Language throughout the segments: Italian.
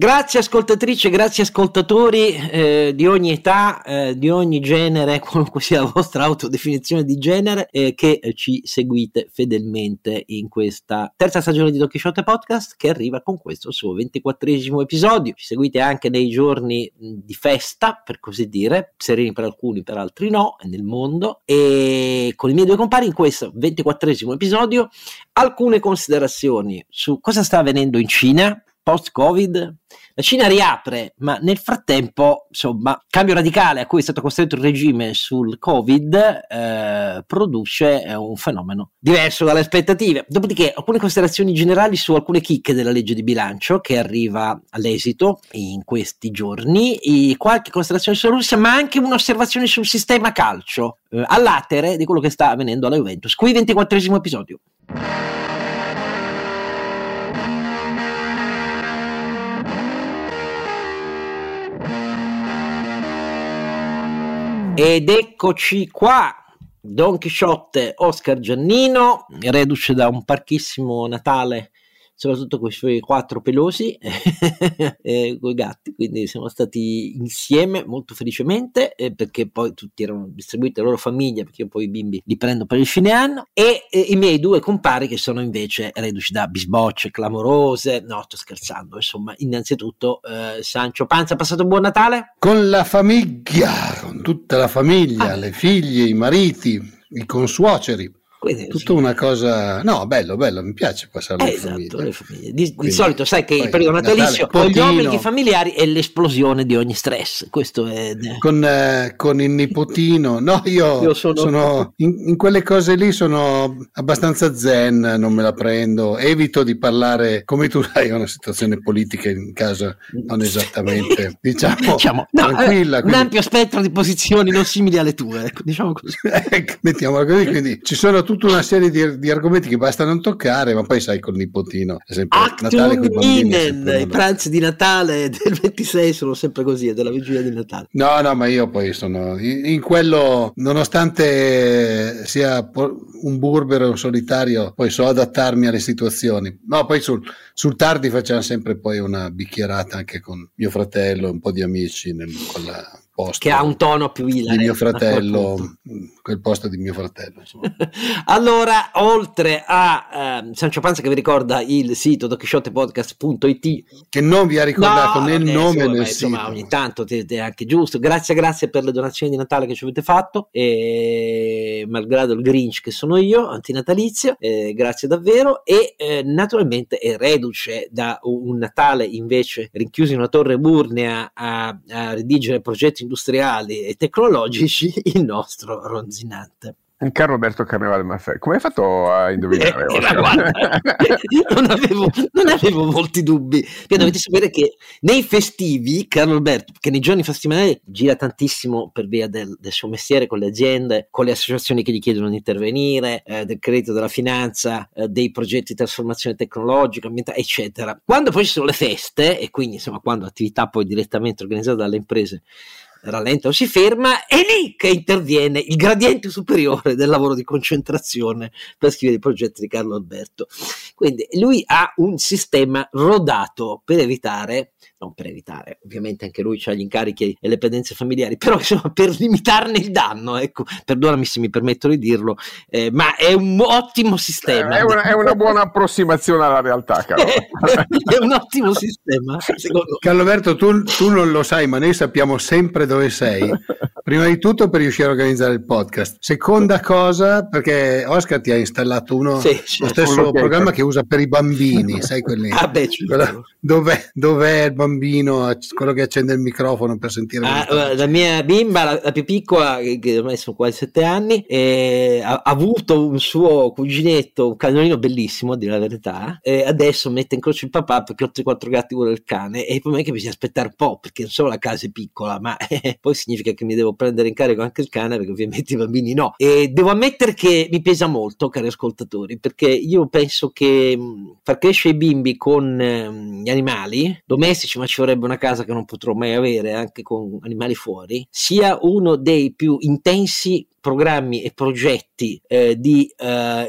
Grazie ascoltatrici, grazie ascoltatori di ogni età, di ogni genere, qualunque sia la vostra autodefinizione di genere, che ci seguite fedelmente in questa terza stagione di Don Chisciotte Podcast, che arriva con questo suo 24° episodio. Ci seguite anche nei giorni di festa, per così dire, sereni per alcuni, per altri no, nel mondo. E con i miei due compari in questo 24° episodio alcune considerazioni su cosa sta avvenendo in Cina post-Covid. La Cina riapre, ma nel frattempo, insomma, cambio radicale a cui è stato costretto il regime sul Covid produce un fenomeno diverso dalle aspettative. Dopodiché alcune considerazioni generali su alcune chicche della legge di bilancio che arriva all'esito in questi giorni, e qualche considerazione sulla Russia, ma anche un'osservazione sul sistema calcio all'atere di quello che sta avvenendo alla Juventus. Qui 24° episodio. Ed eccoci qua, Don Chisciotte, Oscar Giannino, reduce da un parchissimo Natale, soprattutto con i suoi 4 pelosi, con i gatti, quindi siamo stati insieme molto felicemente, perché poi tutti erano distribuiti alla loro famiglia, perché io poi i bimbi li prendo per il fine anno, e i miei due compari che sono invece reduci da bisbocce clamorose, no sto scherzando, insomma innanzitutto Sancho Panza, ha passato un buon Natale? Con la famiglia! Tutta la famiglia, le figlie, i mariti, i consuoceri, quindi, tutta una cosa, no, bello, mi piace passare le famiglie. Le famiglie. Di solito sai che il periodo natalizio con gli obblighi familiari è l'esplosione di ogni stress, questo è con il nipotino, no, io sono in quelle cose lì sono abbastanza zen, non me la prendo, evito di parlare, come tu sai, è una situazione politica in casa non esattamente diciamo no, tranquilla, quindi un ampio spettro di posizioni non simili alle tue, ecco, diciamo così. Mettiamola così, quindi ci sono tutta una serie di argomenti che basta non toccare, ma poi sai col nipotino è sempre Natale con i bambini, i pranzi di Natale del 26 sono sempre così, è della vigilia di Natale. No, ma io poi sono in quello, nonostante sia un burbero, un solitario, poi so adattarmi alle situazioni. No, poi sul tardi facciamo sempre poi una bicchierata anche con mio fratello, un po' di amici che ha un tono più ilare di mio fratello, quel posto di mio fratello, insomma. Allora, oltre a Sancho Panza che vi ricorda il sito donchisciottepodcast.it, che non vi ha ricordato né il nome né il sito, ma ogni tanto è anche giusto. Grazie per le donazioni di Natale che ci avete fatto, e malgrado il Grinch che sono io, antinatalizio, grazie davvero. E naturalmente è reduce da un Natale invece rinchiuso in una torre eburnea a redigere progetti industriali e tecnologici il nostro ronzinante Carlo Alberto Carnevale Maffé. Come hai fatto a indovinare? Guarda, non avevo molti dubbi. Dovete sapere che nei festivi Carlo Alberto, che nei giorni festivanti gira tantissimo per via del suo mestiere, con le aziende, con le associazioni che gli chiedono di intervenire, del credito, della finanza, dei progetti di trasformazione tecnologica, ambientale, eccetera. Quando poi ci sono le feste, e quindi insomma quando attività poi direttamente organizzata dalle imprese rallenta o si ferma, è lì che interviene il gradiente superiore del lavoro di concentrazione per scrivere i progetti di Carlo Alberto. Quindi lui ha un sistema rodato per evitare, ovviamente anche lui ha gli incarichi e le pendenze familiari, però insomma per limitarne il danno, ecco, perdonami se mi permetto di dirlo, ma è un ottimo sistema, è una buona approssimazione alla realtà, Carlo. È un ottimo sistema, secondo me. Carlo Alberto, tu non lo sai, ma noi sappiamo sempre dove sei. Prima di tutto per riuscire a organizzare il podcast, seconda cosa perché Oscar ti ha installato lo stesso programma che usa per i bambini, sai quelli, dov'è il bambino, quello che accende il microfono per sentire la mia bimba, la più piccola, che ormai sono quasi 7 anni, ha avuto un suo cuginetto, un cagnolino bellissimo a dire la verità, e adesso mette in croce il papà perché oltre 4 gatti vuole il cane, e poi me che bisogna aspettare un po' perché non solo la casa è piccola, ma poi significa che mi devo prendere in carico anche il cane, perché ovviamente i bambini no. E devo ammettere che mi pesa molto, cari ascoltatori, perché io penso che far crescere i bimbi con gli animali domestici, ma ci vorrebbe una casa che non potrò mai avere, anche con animali fuori, sia uno dei più intensi programmi e progetti di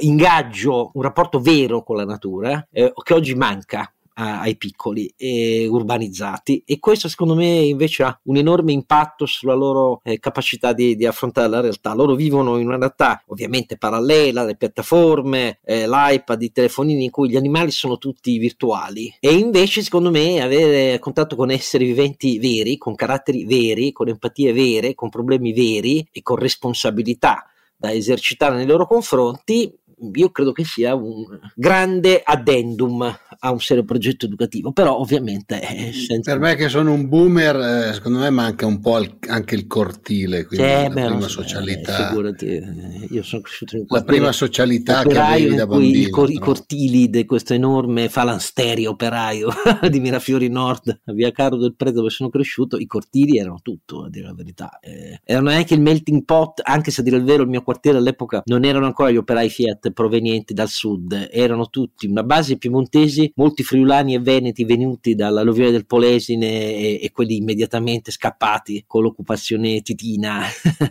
ingaggio, un rapporto vero con la natura, che oggi manca ai piccoli e urbanizzati, e questo secondo me invece ha un enorme impatto sulla loro capacità di affrontare la realtà. Loro vivono in una realtà ovviamente parallela, le piattaforme, l'iPad, i telefonini in cui gli animali sono tutti virtuali, e invece secondo me avere contatto con esseri viventi veri, con caratteri veri, con empatie vere, con problemi veri e con responsabilità da esercitare nei loro confronti, io credo che sia un grande addendum a un serio progetto educativo. Però ovviamente senza... per me che sono un boomer, secondo me manca un po' anche il cortile, quindi prima socialità, figurati, io sono cresciuto in la prima socialità che avevi da bambino, i cortili di questo enorme falansterio operaio di Mirafiori Nord, via Caro del Prete, dove sono cresciuto. I cortili erano tutto, a dire la verità, erano anche il melting pot, anche se a dire il vero il mio quartiere all'epoca non erano ancora gli operai Fiat provenienti dal sud, erano tutti una base piemontesi, molti friulani e veneti venuti dall'alluvione del Polesine e quelli immediatamente scappati con l'occupazione titina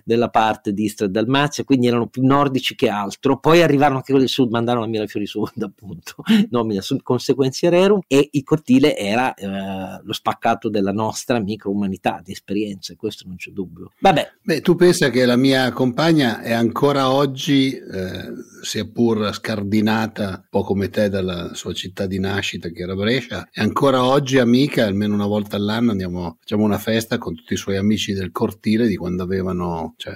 della parte di Istria e Dalmazia, quindi erano più nordici che altro. Poi arrivarono anche quelli del sud, mandarono a Mirafiori Sud, appunto, nomina sub consequentia rerum, e il cortile era lo spaccato della nostra microumanità di esperienze, questo non c'è dubbio. Vabbè. Beh, tu pensa che la mia compagna è ancora oggi, seppur scardinata un po' come te dalla sua città di nascita che era Brescia, è ancora oggi amica, almeno una volta all'anno facciamo una festa con tutti i suoi amici del cortile di quando avevano, cioè,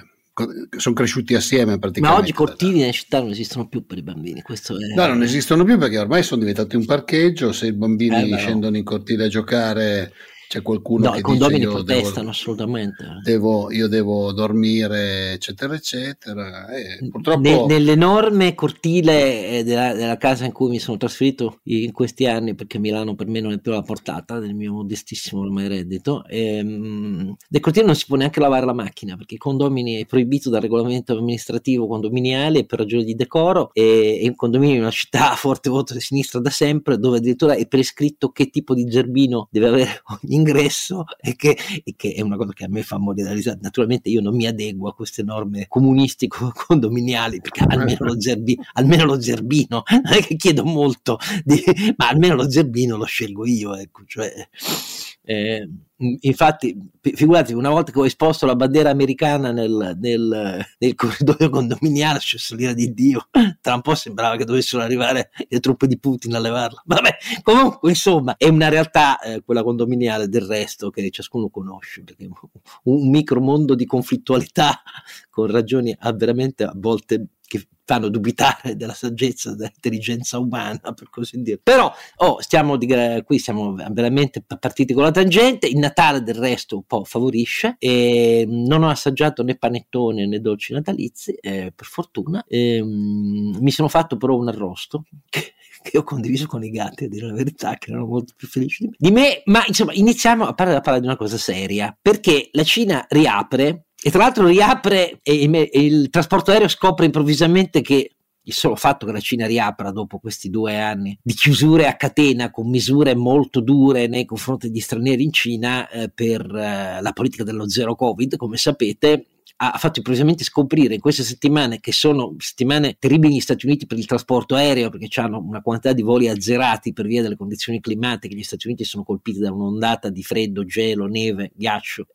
sono cresciuti assieme praticamente. Ma oggi cortili nelle città non esistono più per i bambini, questo è... No, non esistono più perché ormai sono diventati un parcheggio, se i bambini scendono in cortile a giocare c'è qualcuno che dice: i condomini protestano, assolutamente. Io devo dormire, eccetera, eccetera. Purtroppo... Nell'enorme cortile della casa in cui mi sono trasferito in questi anni, perché Milano per me non è più alla portata, nel mio modestissimo ormai reddito, nel cortile non si può neanche lavare la macchina, perché i condomini è proibito dal regolamento amministrativo condominiale per ragioni di decoro, e un condominio in una città a forte voto di sinistra da sempre, dove addirittura è prescritto che tipo di gerbino deve avere ogni ingresso, e che è una cosa che a me fa morire da risata. Naturalmente io non mi adeguo a queste norme comunistico condominiali, perché almeno lo gerbino non è che chiedo molto, ma almeno lo gerbino lo scelgo io, ecco, cioè. Infatti figurati, una volta che ho esposto la bandiera americana nel corridoio condominiale, c'è l'ira di Dio, tra un po' sembrava che dovessero arrivare le truppe di Putin a levarla. Vabbè, comunque insomma è una realtà, quella condominiale, del resto, che ciascuno conosce, perché un micro mondo di conflittualità con ragioni veramente a volte che fanno dubitare della saggezza, dell'intelligenza umana, per così dire. Però qui siamo veramente partiti con la tangente. Il Natale del resto un po' favorisce, e non ho assaggiato né panettone né dolci natalizi, per fortuna. Mi sono fatto però un arrosto che ho condiviso con i gatti, a dire la verità, che erano molto più felici di me. Ma insomma, iniziamo a parlare di una cosa seria, perché la Cina riapre. E tra l'altro riapre, e il trasporto aereo scopre improvvisamente che il solo fatto che la Cina riapra dopo questi 2 anni di chiusure a catena, con misure molto dure nei confronti degli stranieri in Cina, per la politica dello zero Covid, come sapete, ha fatto improvvisamente scoprire in queste settimane, che sono settimane terribili negli Stati Uniti per il trasporto aereo, perché hanno una quantità di voli azzerati per via delle condizioni climatiche. Gli Stati Uniti sono colpiti da un'ondata di freddo, gelo, neve, ghiaccio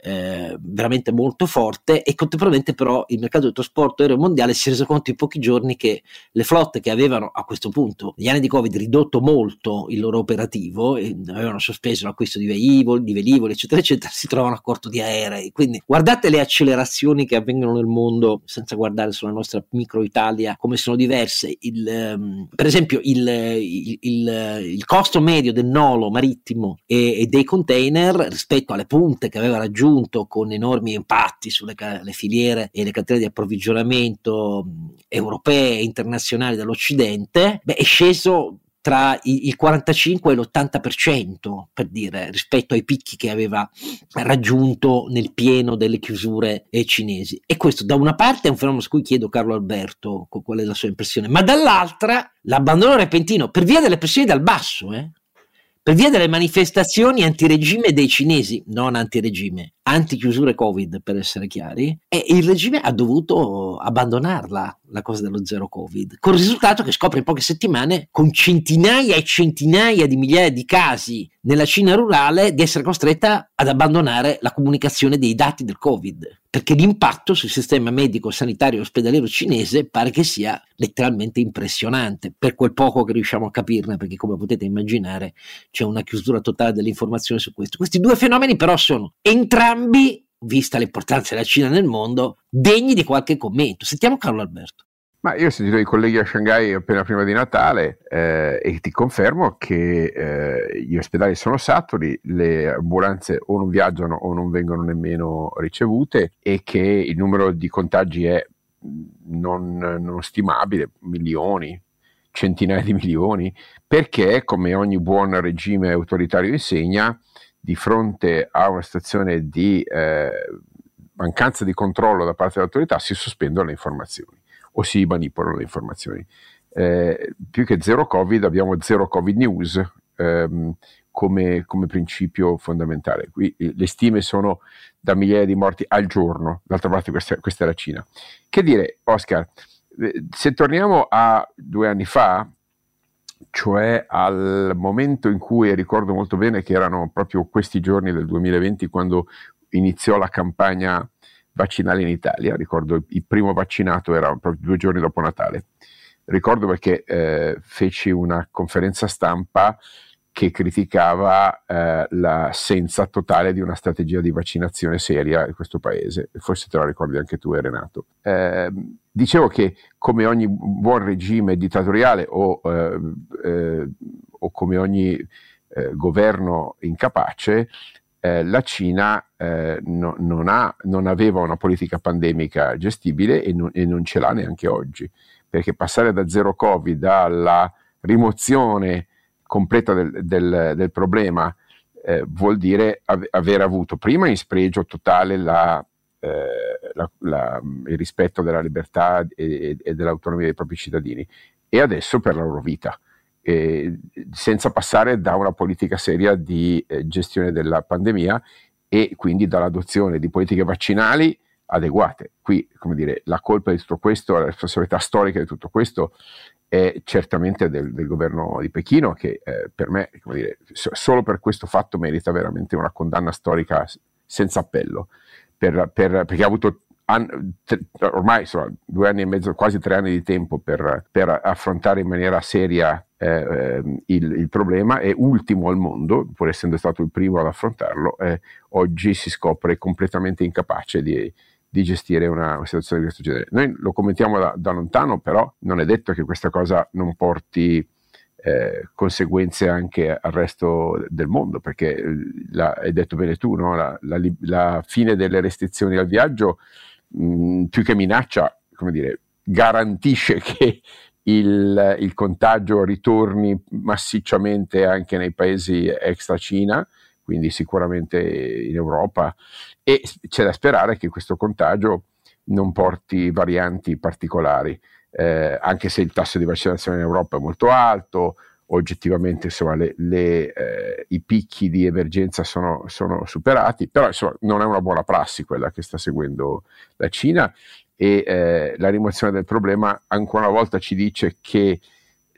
veramente molto forte, e contemporaneamente però il mercato del trasporto aereo mondiale si è reso conto in pochi giorni che le flotte, che avevano a questo punto negli anni di Covid ridotto molto il loro operativo e avevano sospeso l'acquisto di velivoli eccetera eccetera, si trovano a corto di aerei. Quindi guardate le accelerazioni che avvengono nel mondo, senza guardare sulla nostra micro Italia come sono diverse. Per esempio il costo medio del nolo marittimo e dei container rispetto alle punte che aveva raggiunto, con enormi impatti sulle le filiere e le catene di approvvigionamento europee e internazionali dell'Occidente, è sceso tra il 45 e l'80%, per dire, rispetto ai picchi che aveva raggiunto nel pieno delle chiusure cinesi. E questo da una parte è un fenomeno su cui chiedo Carlo Alberto qual è la sua impressione, ma dall'altra l'abbandono repentino per via delle pressioni dal basso, per via delle manifestazioni antiregime dei cinesi, non antiregime, antichiusure Covid, per essere chiari, e il regime ha dovuto abbandonarla, la cosa dello zero Covid, con il risultato che scopre in poche settimane, con centinaia e centinaia di migliaia di casi nella Cina rurale, di essere costretta ad abbandonare la comunicazione dei dati del Covid, perché l'impatto sul sistema medico, sanitario e ospedaliero cinese pare che sia letteralmente impressionante, per quel poco che riusciamo a capirne, perché come potete immaginare c'è una chiusura totale dell'informazione su questo. Questi due fenomeni però sono entrambi, vista l'importanza della Cina nel mondo, degni di qualche commento. Sentiamo Carlo Alberto. Ma io ho sentito i colleghi a Shanghai appena prima di Natale e ti confermo che gli ospedali sono saturi, le ambulanze o non viaggiano o non vengono nemmeno ricevute, e che il numero di contagi è non stimabile, milioni, centinaia di milioni, perché, come ogni buon regime autoritario insegna, di fronte a una situazione di mancanza di controllo da parte dell'autorità si sospendono le informazioni o si manipolano le informazioni. Più che zero Covid abbiamo zero Covid news come principio fondamentale. Qui le stime sono da migliaia di morti al giorno, d'altra parte questa è la Cina. Che dire, Oscar, se torniamo a 2 anni fa, cioè al momento in cui, ricordo molto bene che erano proprio questi giorni del 2020 quando iniziò la campagna vaccinale in Italia, ricordo il primo vaccinato era proprio 2 giorni dopo Natale, ricordo perché feci una conferenza stampa che criticava l'assenza totale di una strategia di vaccinazione seria in questo paese, forse te la ricordi anche tu, Renato. Dicevo che come ogni buon regime dittatoriale o come ogni governo incapace, la Cina non aveva una politica pandemica gestibile e non ce l'ha neanche oggi, perché passare da zero Covid alla rimozione completa del problema vuol dire aver avuto prima in spregio totale il rispetto della libertà e dell'autonomia dei propri cittadini, e adesso per la loro vita, senza passare da una politica seria di gestione della pandemia e quindi dall'adozione di politiche vaccinali adeguate. Qui, come dire, la colpa di tutto questo, la responsabilità storica di tutto questo è certamente del governo di Pechino, che per me, come dire, solo per questo fatto merita veramente una condanna storica senza appello, perché ha avuto ormai 2 anni e mezzo, quasi 3 anni di tempo per affrontare in maniera seria il problema, è ultimo al mondo, pur essendo stato il primo ad affrontarlo, oggi si scopre completamente incapace di gestire una situazione di questo genere. Noi lo commentiamo da lontano, però non è detto che questa cosa non porti conseguenze anche al resto del mondo, perché hai detto bene tu, no? La fine delle restrizioni al viaggio più che minaccia, come dire, garantisce che il contagio ritorni massicciamente anche nei paesi extra Cina, quindi sicuramente in Europa, e c'è da sperare che questo contagio non porti varianti particolari, anche se il tasso di vaccinazione in Europa è molto alto, oggettivamente insomma, i picchi di emergenza sono superati, però insomma, non è una buona prassi quella che sta seguendo la Cina, e la rimozione del problema ancora una volta ci dice che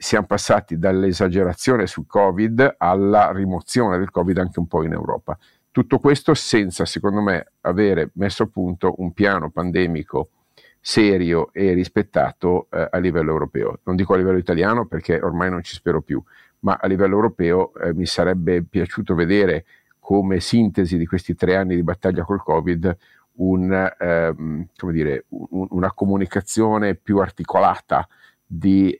siamo passati dall'esagerazione sul Covid alla rimozione del Covid anche un po' in Europa. Tutto questo senza, secondo me, avere messo a punto un piano pandemico serio e rispettato a livello europeo. Non dico a livello italiano perché ormai non ci spero più, ma a livello europeo mi sarebbe piaciuto vedere, come sintesi di questi 3 anni di battaglia col Covid, una comunicazione più articolata di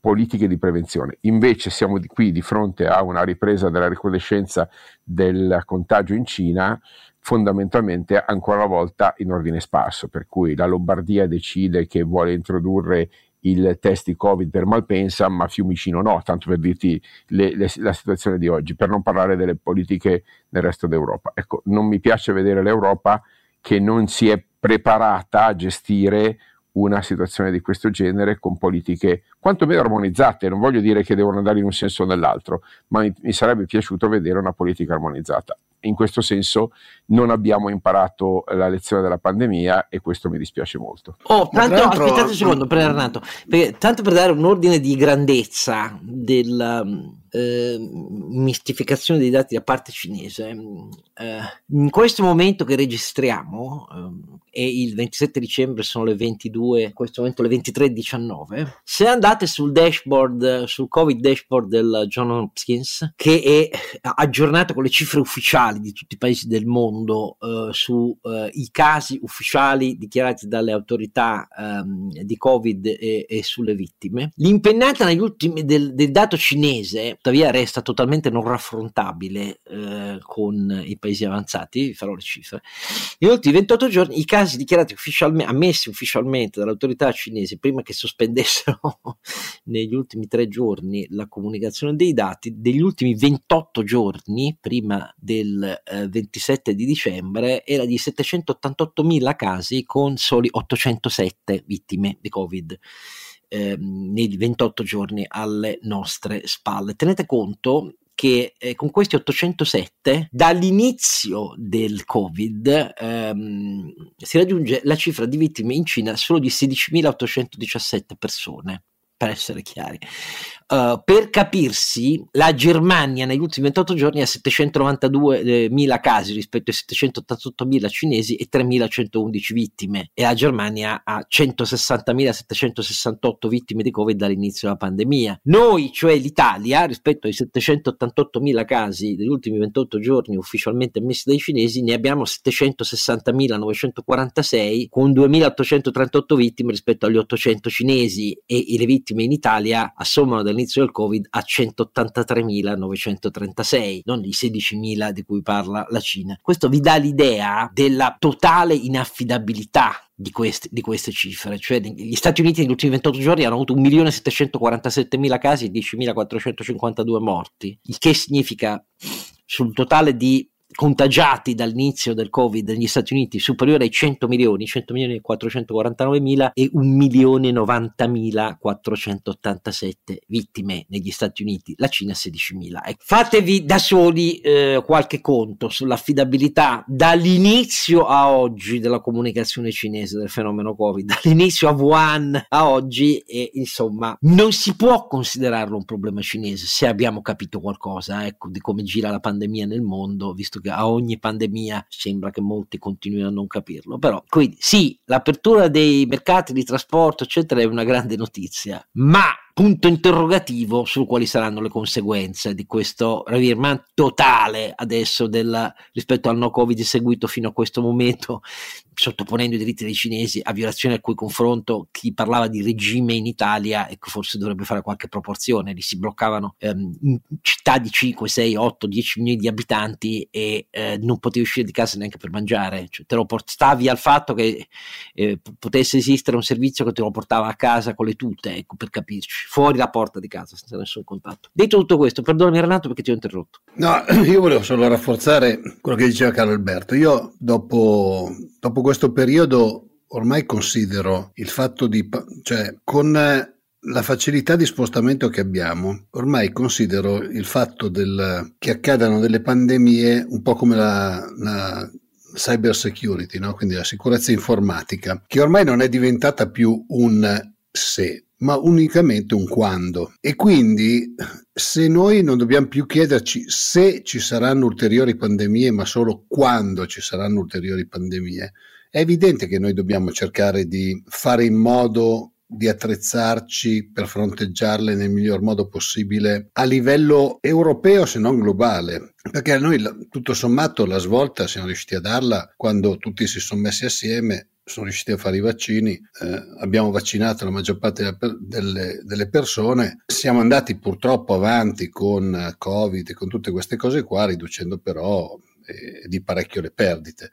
politiche di prevenzione. Invece siamo qui di fronte a una ripresa della recrudescenza del contagio in Cina, fondamentalmente ancora una volta in ordine sparso, per cui la Lombardia decide che vuole introdurre il test di Covid per Malpensa, ma Fiumicino no, tanto per dirti la situazione di oggi, per non parlare delle politiche nel resto d'Europa. Ecco, non mi piace vedere l'Europa che non si è preparata a gestire una situazione di questo genere con politiche quantomeno armonizzate. Non voglio dire che devono andare in un senso o nell'altro, ma mi sarebbe piaciuto vedere una politica armonizzata. In questo senso non abbiamo imparato la lezione della pandemia e questo mi dispiace molto. Aspettate un secondo, Renato, perché tanto per dare un ordine di grandezza della mistificazione dei dati da parte cinese, in questo momento che registriamo, è il 27 dicembre, sono le 22, in questo momento le 23:19, se andate sul dashboard, sul Covid dashboard del John Hopkins, che è aggiornato con le cifre ufficiali di tutti i paesi del mondo sui casi ufficiali dichiarati dalle autorità di Covid e sulle vittime, l'impennata negli ultimi del dato cinese tuttavia resta totalmente non raffrontabile con i paesi avanzati. Vi farò le cifre. Negli ultimi 28 giorni i casi dichiarati ammessi ufficialmente dall'autorità cinese, prima che sospendessero negli ultimi 3 giorni la comunicazione dei dati, degli ultimi 28 giorni prima del 27 di dicembre era di 788.000 casi con soli 807 vittime di Covid nei 28 giorni alle nostre spalle. Tenete conto che con questi 807 dall'inizio del Covid si raggiunge la cifra di vittime in Cina solo di 16.817 persone. Per essere chiari, per capirsi, la Germania negli ultimi 28 giorni ha 792.000 casi rispetto ai 788.000 cinesi e 3.111 vittime, e la Germania ha 160.768 vittime di Covid dall'inizio della pandemia. Noi, cioè l'Italia, rispetto ai 788.000 casi degli ultimi 28 giorni ufficialmente ammessi dai cinesi, ne abbiamo 760.946 con 2.838 vittime rispetto agli 800 cinesi, e le vittime in Italia assommano dall'inizio del Covid a 183.936, non i 16.000 di cui parla la Cina. Questo vi dà l'idea della totale inaffidabilità di queste cifre. Cioè, gli Stati Uniti negli ultimi 28 giorni hanno avuto 1.747.000 casi e 10.452 morti, il che significa sul totale di contagiati dall'inizio del Covid negli Stati Uniti superiore ai 100.449.000 e 1.090.487 vittime negli Stati Uniti, la Cina 16.000. Fatevi da soli qualche conto sull'affidabilità dall'inizio a oggi della comunicazione cinese del fenomeno Covid, dall'inizio a Wuhan a oggi, e insomma non si può considerarlo un problema cinese se abbiamo capito qualcosa di come gira la pandemia nel mondo, visto che a ogni pandemia sembra che molti continuino a non capirlo. Però quindi sì, l'apertura dei mercati di trasporto eccetera è una grande notizia, ma punto interrogativo su quali saranno le conseguenze di questo revirement totale adesso rispetto al no Covid seguito fino a questo momento, sottoponendo i diritti dei cinesi a violazioni, al cui confronto chi parlava di regime in Italia forse dovrebbe fare qualche proporzione. Lì si bloccavano città di 5, 6, 8, 10 milioni di abitanti e non potevi uscire di casa neanche per mangiare, cioè, te lo portavi al fatto che potesse esistere un servizio che te lo portava a casa con le tute, per capirci, fuori la porta di casa senza nessun contatto. Detto tutto questo, perdonami Renato perché ti ho interrotto. No, io volevo solo rafforzare quello che diceva Carlo Alberto. Io dopo questo periodo ormai considero il fatto di, cioè con la facilità di spostamento che abbiamo, ormai considero il fatto che accadano delle pandemie un po' come la cyber security, no? Quindi la sicurezza informatica, che ormai non è diventata più un se, ma unicamente un quando. E quindi se noi non dobbiamo più chiederci se ci saranno ulteriori pandemie, ma solo quando ci saranno ulteriori pandemie, è evidente che noi dobbiamo cercare di fare in modo di attrezzarci per fronteggiarle nel miglior modo possibile a livello europeo, se non globale, perché noi tutto sommato la svolta siamo riusciti a darla quando tutti si sono messi assieme, sono riusciti a fare i vaccini, abbiamo vaccinato la maggior parte delle persone, siamo andati purtroppo avanti con Covid e con tutte queste cose qua, riducendo però di parecchio le perdite.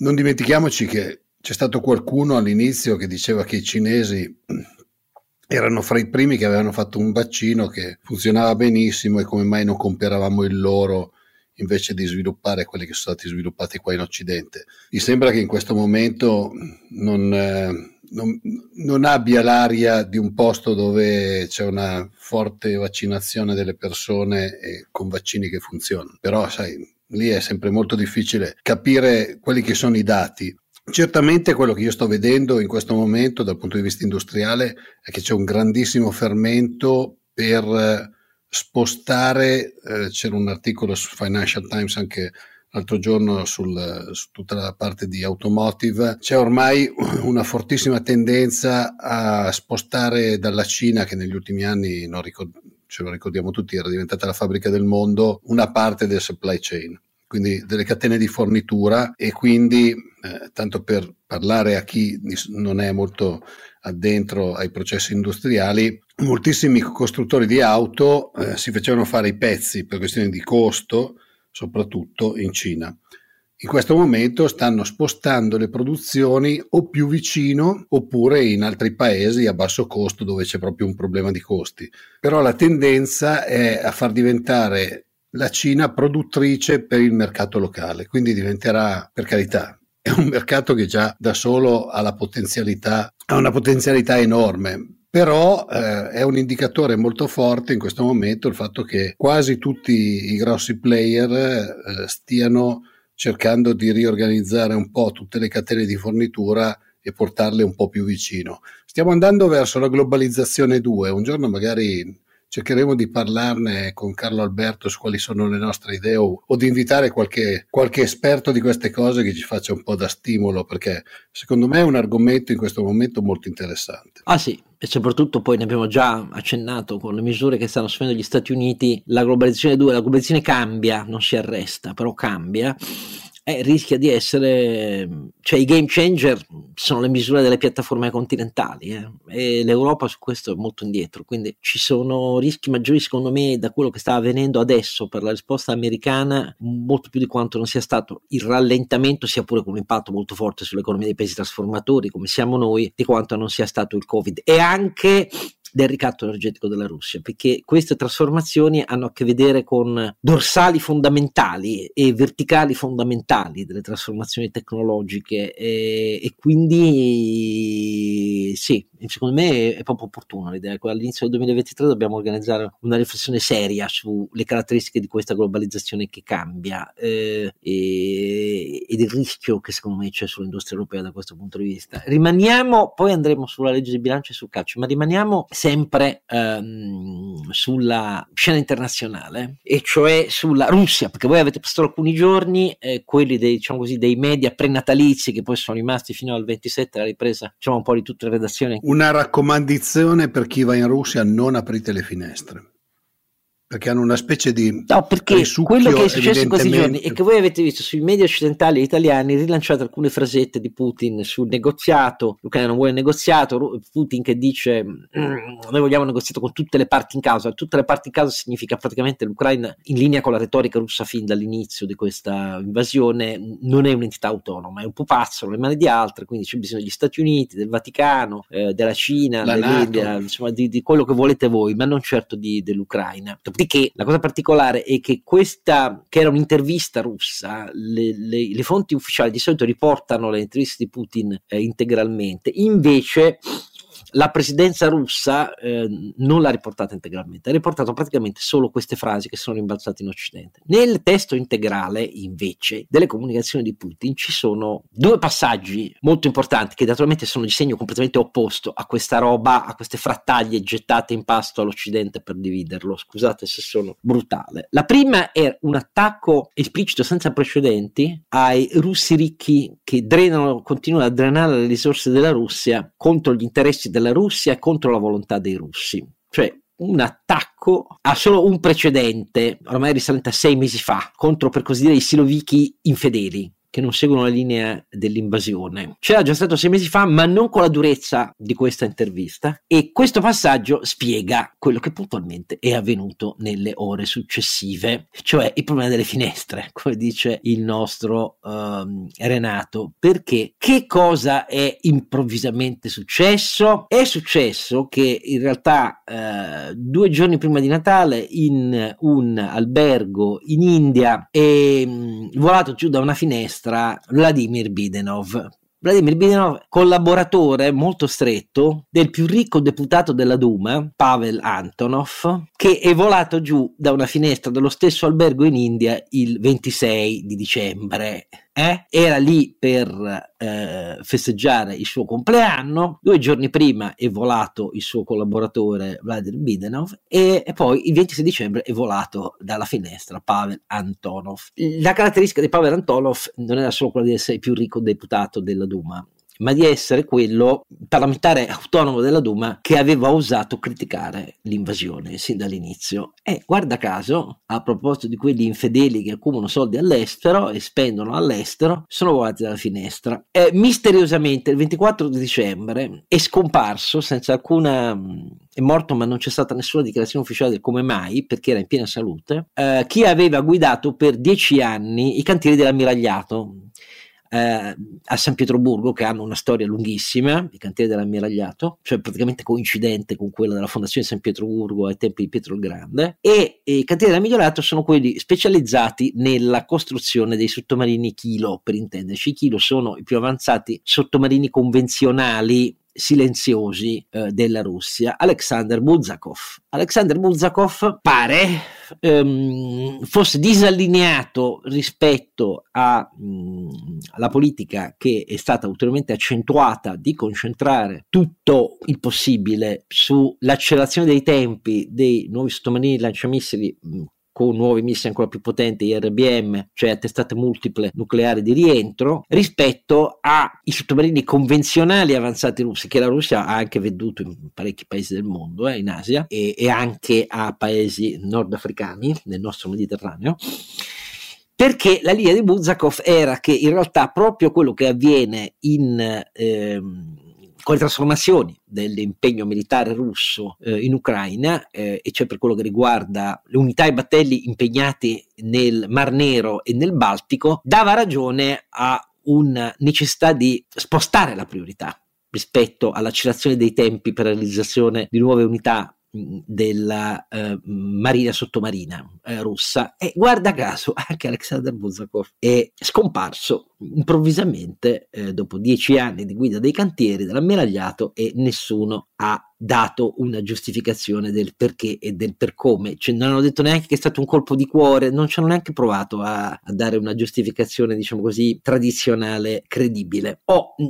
Non dimentichiamoci che c'è stato qualcuno all'inizio che diceva che i cinesi erano fra i primi che avevano fatto un vaccino che funzionava benissimo e come mai non comperavamo il loro invece di sviluppare quelli che sono stati sviluppati qua in Occidente. Mi sembra che in questo momento non non abbia l'aria di un posto dove c'è una forte vaccinazione delle persone e con vaccini che funzionano. Però sai, lì è sempre molto difficile capire quelli che sono i dati. Certamente quello che io sto vedendo in questo momento dal punto di vista industriale è che c'è un grandissimo fermento per spostare, c'era un articolo su Financial Times anche l'altro giorno su tutta la parte di automotive, c'è ormai una fortissima tendenza a spostare dalla Cina, che negli ultimi anni, ce lo ricordiamo tutti, era diventata la fabbrica del mondo, una parte del supply chain, quindi delle catene di fornitura. E quindi, tanto per parlare a chi non è molto addentro ai processi industriali, moltissimi costruttori di auto si facevano fare i pezzi per questioni di costo, soprattutto in Cina. In questo momento stanno spostando le produzioni o più vicino oppure in altri paesi a basso costo dove c'è proprio un problema di costi. Però la tendenza è a far diventare la Cina produttrice per il mercato locale, quindi diventerà, per carità, è un mercato che già da solo ha una potenzialità enorme. Però è un indicatore molto forte in questo momento il fatto che quasi tutti i grossi player stiano cercando di riorganizzare un po' tutte le catene di fornitura e portarle un po' più vicino. Stiamo andando verso la globalizzazione 2, un giorno magari cercheremo di parlarne con Carlo Alberto su quali sono le nostre idee o di invitare qualche esperto di queste cose che ci faccia un po' da stimolo, perché secondo me è un argomento in questo momento molto interessante. Ah sì, e soprattutto poi ne abbiamo già accennato con le misure che stanno assumendo gli Stati Uniti, la globalizzazione 2, la globalizzazione cambia, non si arresta, però cambia. Rischia di essere, cioè i game changer sono le misure delle piattaforme continentali e l'Europa su questo è molto indietro, quindi ci sono rischi maggiori secondo me da quello che sta avvenendo adesso per la risposta americana, molto più di quanto non sia stato il rallentamento, sia pure con un impatto molto forte sull'economia dei paesi trasformatori come siamo noi, di quanto non sia stato il Covid e anche del ricatto energetico della Russia, perché queste trasformazioni hanno a che vedere con dorsali fondamentali e verticali fondamentali delle trasformazioni tecnologiche e quindi sì, secondo me è proprio opportuna l'idea che all'inizio del 2023 dobbiamo organizzare una riflessione seria sulle caratteristiche di questa globalizzazione che cambia e del rischio che secondo me c'è sull'industria europea da questo punto di vista. Rimaniamo, poi andremo sulla legge di bilancio e sul calcio, ma rimaniamo sempre sulla scena internazionale, e cioè sulla Russia, perché voi avete passato alcuni giorni quelli dei, diciamo così, dei media prenatalizi che poi sono rimasti fino al 27 alla ripresa, diciamo un po' di tutte le redazioni. Una raccomandazione per chi va in Russia: non aprite le finestre, perché hanno una specie di perché quello che è successo in questi giorni è che voi avete visto sui media occidentali e italiani rilanciate alcune frasette di Putin sul negoziato, l'Ucraina non vuole il negoziato, Putin che dice noi vogliamo un negoziato con tutte le parti in causa. Tutte le parti in causa significa praticamente l'Ucraina, in linea con la retorica russa fin dall'inizio di questa invasione, non è un'entità autonoma, è un pupazzo nelle mani di altre, quindi c'è bisogno degli Stati Uniti, del Vaticano, della Cina, dell'India, insomma di quello che volete voi, ma non certo dell'Ucraina. Che la cosa particolare è che questa, che era un'intervista russa, le fonti ufficiali di solito riportano le interviste di Putin integralmente, invece la presidenza russa non l'ha riportata integralmente, ha riportato praticamente solo queste frasi che sono rimbalzate in Occidente. Nel testo integrale invece delle comunicazioni di Putin ci sono due passaggi molto importanti che naturalmente sono di segno completamente opposto a questa roba, a queste frattaglie gettate in pasto all'Occidente per dividerlo, scusate se sono brutale. La prima è un attacco esplicito senza precedenti ai russi ricchi che continuano a drenare le risorse della Russia contro gli interessi della Russia e contro la volontà dei russi, cioè un attacco ha solo un precedente ormai risalente a 6 mesi fa contro, per così dire, i silovichi infedeli che non seguono la linea dell'invasione. C'era già stato 6 mesi fa, ma non con la durezza di questa intervista, e questo passaggio spiega quello che puntualmente è avvenuto nelle ore successive, cioè il problema delle finestre, come dice il nostro Renato. Perché che cosa è improvvisamente successo? È successo che in realtà 2 giorni prima di Natale in un albergo in India è volato giù da una finestra Vladimir Bidenov, Vladimir Bidenov, collaboratore molto stretto del più ricco deputato della Duma, Pavel Antonov, che è volato giù da una finestra dello stesso albergo in India il 26 di dicembre. Era lì per festeggiare il suo compleanno. 2 giorni prima è volato il suo collaboratore Vladimir Bidenov e poi il 26 dicembre è volato dalla finestra Pavel Antonov. La caratteristica di Pavel Antonov non era solo quella di essere il più ricco deputato della Duma, ma di essere quello parlamentare autonomo della Duma che aveva osato criticare l'invasione sin dall'inizio. E guarda caso, a proposito di quelli infedeli che accumulano soldi all'estero e spendono all'estero, sono volati dalla finestra. Misteriosamente il 24 di dicembre è scomparso senza alcuna... è morto, ma non c'è stata nessuna dichiarazione ufficiale del come mai, perché era in piena salute, chi aveva guidato per 10 anni i cantieri dell'ammiragliato a San Pietroburgo, che hanno una storia lunghissima, i cantieri dell'ammiragliato, cioè praticamente coincidente con quella della fondazione di San Pietroburgo ai tempi di Pietro il Grande. E i cantieri dell'ammiragliato sono quelli specializzati nella costruzione dei sottomarini chilo, per intenderci. I chilo sono i più avanzati sottomarini convenzionali silenziosi della Russia. Alexander Buzakov pare fosse disallineato rispetto alla politica che è stata ulteriormente accentuata di concentrare tutto il possibile sull'accelerazione dei tempi dei nuovi sottomarini lanciamissili con nuovi missili ancora più potenti, IRBM, cioè a testate multiple nucleari di rientro, rispetto ai sottomarini convenzionali avanzati russi, che la Russia ha anche venduto in parecchi paesi del mondo, in Asia, e anche a paesi nordafricani, nel nostro Mediterraneo. Perché la linea di Buzakov era che in realtà proprio quello che avviene con le trasformazioni dell'impegno militare russo in Ucraina, e cioè per quello che riguarda le unità e battelli impegnati nel Mar Nero e nel Baltico, dava ragione a una necessità di spostare la priorità rispetto all'accelerazione dei tempi per la realizzazione di nuove unità della marina sottomarina russa. E guarda caso anche Alexander Buzakov è scomparso improvvisamente dopo 10 anni di guida dei cantieri dell'ammiragliato, e nessuno ha dato una giustificazione del perché e del per come. Cioè, non hanno detto neanche che è stato un colpo di cuore, non ci hanno neanche provato a dare una giustificazione, diciamo così, tradizionale, credibile.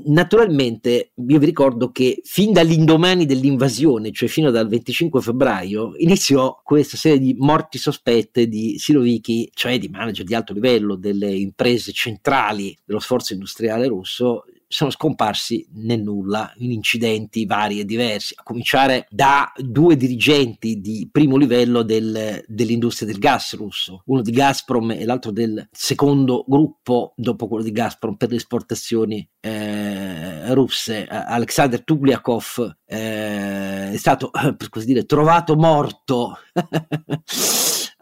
Naturalmente io vi ricordo che fin dall'indomani dell'invasione, cioè fino dal 25 febbraio, iniziò questa serie di morti sospette di siloviki, cioè di manager di alto livello delle imprese centrali dello sforzo industriale russo. Sono scomparsi nel nulla in incidenti vari e diversi, a cominciare da 2 dirigenti di primo livello dell'industria del gas russo, uno di Gazprom e l'altro del secondo gruppo dopo quello di Gazprom per le esportazioni russe. Alexander Tugliakov è stato, per così dire, trovato morto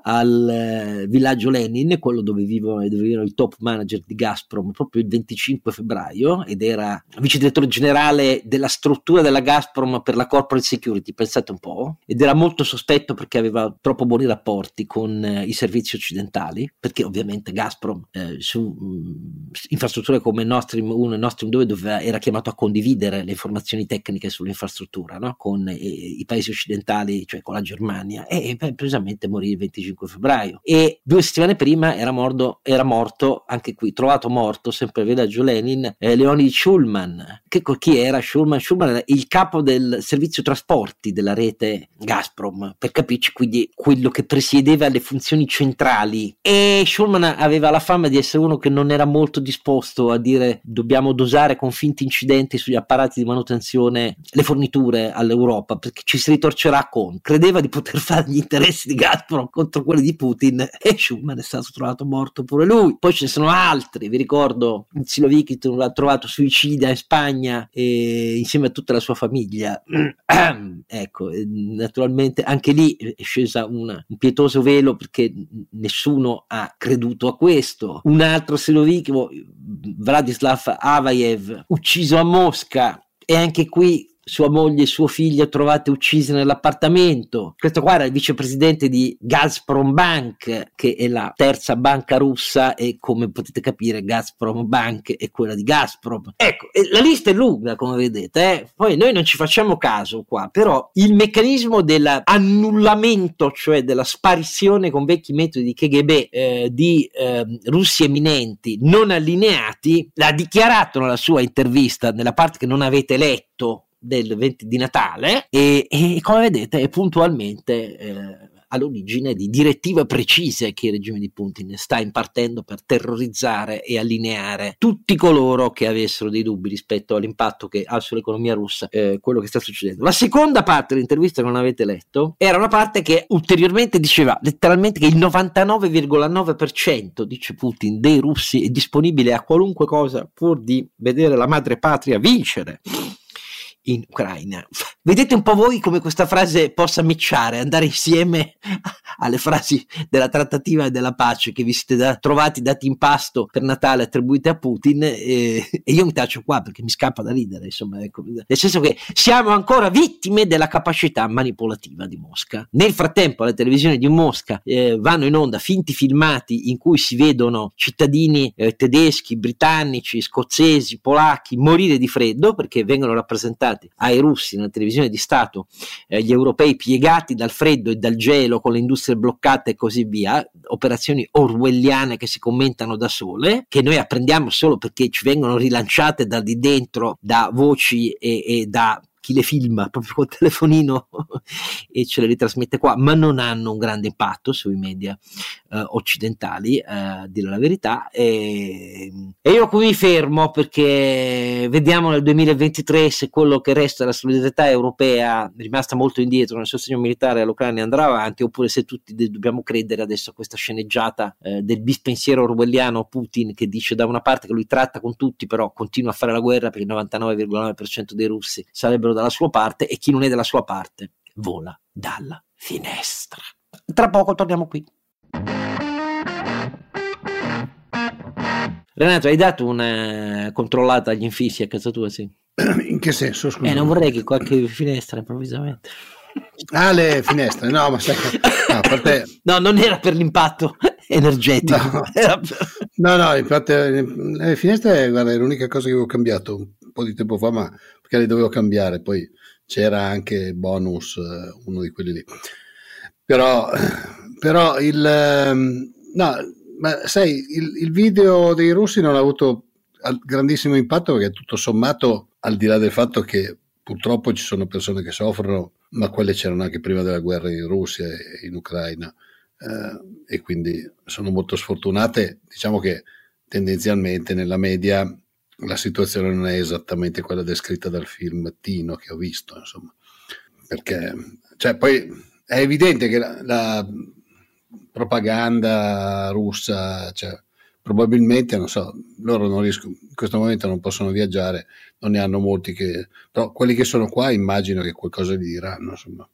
al villaggio Lenin, quello dove vivono il top manager di Gazprom, proprio il 25 febbraio, ed era vice direttore generale della struttura della Gazprom per la corporate security, pensate un po', ed era molto sospetto perché aveva troppo buoni rapporti con i servizi occidentali, perché ovviamente Gazprom su infrastrutture come Nord Stream 1 e Nord Stream 2 era chiamato a condividere le informazioni tecniche sull'infrastruttura, no? Con i paesi occidentali, cioè con la Germania, e precisamente morì il 25 febbraio. E 2 settimane prima era morto, anche qui trovato morto, sempre villaggio Lenin, Leonid Shulman. Che chi era Shulman? Shulman era il capo del servizio trasporti della rete Gazprom, per capirci, quindi quello che presiedeva le funzioni centrali. E Shulman aveva la fama di essere uno che non era molto disposto a dire dobbiamo dosare con finti incidenti sugli apparati di manutenzione le forniture all'Europa perché ci si ritorcerà con. Credeva di poter fare gli interessi di Gazprom contro quelli di Putin, e Schumann è stato trovato morto pure lui. Poi ce ne sono altri, vi ricordo il Siloviki l'ha trovato suicida in Spagna insieme a tutta la sua famiglia. Ecco, naturalmente anche lì è scesa un pietoso velo perché nessuno ha creduto a questo. Un altro Siloviki, Vladislav Avayev, ucciso a Mosca, e anche qui sua moglie e suo figlio trovate uccisi nell'appartamento. Questo qua era il vicepresidente di Gazprom Bank, che è la terza banca russa, e come potete capire Gazprom Bank è quella di Gazprom. Ecco, la lista è lunga, come vedete, eh? Poi noi non ci facciamo caso qua, però il meccanismo dell'annullamento, cioè della sparizione con vecchi metodi di KGB di russi eminenti non allineati, l'ha dichiarato nella sua intervista, nella parte che non avete letto del 20 di Natale, e come vedete è puntualmente all'origine di direttive precise che il regime di Putin sta impartendo per terrorizzare e allineare tutti coloro che avessero dei dubbi rispetto all'impatto che ha sull'economia russa quello che sta succedendo. La seconda parte dell'intervista, che non avete letto, era una parte che ulteriormente diceva letteralmente che il 99,9%, dice Putin, dei russi è disponibile a qualunque cosa pur di vedere la madre patria vincere in Ucraina. Vedete un po' voi come questa frase possa micciare, andare insieme alle frasi della trattativa e della pace che vi siete dati in pasto per Natale, attribuite a Putin, e io mi taccio qua perché mi scappa da ridere, insomma, ecco, nel senso che siamo ancora vittime della capacità manipolativa di Mosca. Nel frattempo alla televisione di Mosca vanno in onda finti filmati in cui si vedono cittadini tedeschi, britannici, scozzesi, polacchi morire di freddo perché vengono rappresentati ai russi nella televisione di Stato gli europei piegati dal freddo e dal gelo, con le industrie bloccate e così via, operazioni orwelliane che si commentano da sole, che noi apprendiamo solo perché ci vengono rilanciate da di dentro, da voci e da chi le filma proprio col telefonino e ce le ritrasmette qua, ma non hanno un grande impatto sui media occidentali, a dire la verità. E io qui mi fermo, perché vediamo nel 2023 se quello che resta della solidarietà europea, rimasta molto indietro nel sostegno militare all'Ucraina, andrà avanti, oppure se tutti dobbiamo credere adesso a questa sceneggiata del bispensiero orwelliano Putin, che dice da una parte che lui tratta con tutti però continua a fare la guerra perché il 99,9% dei russi sarebbero dalla sua parte e chi non è dalla sua parte vola dalla finestra. Tra poco torniamo qui. Renato, hai dato una controllata agli infissi a casa tua? Sì. In che senso? Scusa. Non vorrei che qualche finestra improvvisamente. Ah, le finestre, no, ma sai che... no, per te... no, non era per l'impatto energetico. No, era per... no, infatti le finestre, guarda, è l'unica cosa che avevo cambiato un po' di tempo fa, ma perché le dovevo cambiare, poi c'era anche bonus, uno di quelli lì. Però il... no, ma sai, il video dei russi non ha avuto grandissimo impatto, perché tutto sommato, al di là del fatto che purtroppo ci sono persone che soffrono, ma quelle c'erano anche prima della guerra in Russia e in Ucraina, e quindi sono molto sfortunate. Diciamo che tendenzialmente nella media la situazione non è esattamente quella descritta dal film Tino che ho visto, insomma, perché cioè, poi è evidente che la propaganda russa, cioè, probabilmente, non so, loro non riescono, in questo momento non possono viaggiare, non ne hanno molti, che però quelli che sono qua immagino che qualcosa gli diranno, insomma,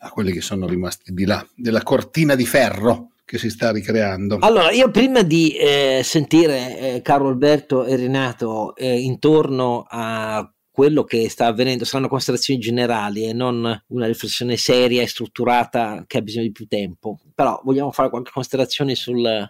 a quelli che sono rimasti di là, della cortina di ferro che si sta ricreando. Allora, io prima di sentire Carlo Alberto e Renato intorno a quello che sta avvenendo, saranno considerazioni generali e non una riflessione seria e strutturata che ha bisogno di più tempo, però vogliamo fare qualche considerazione sul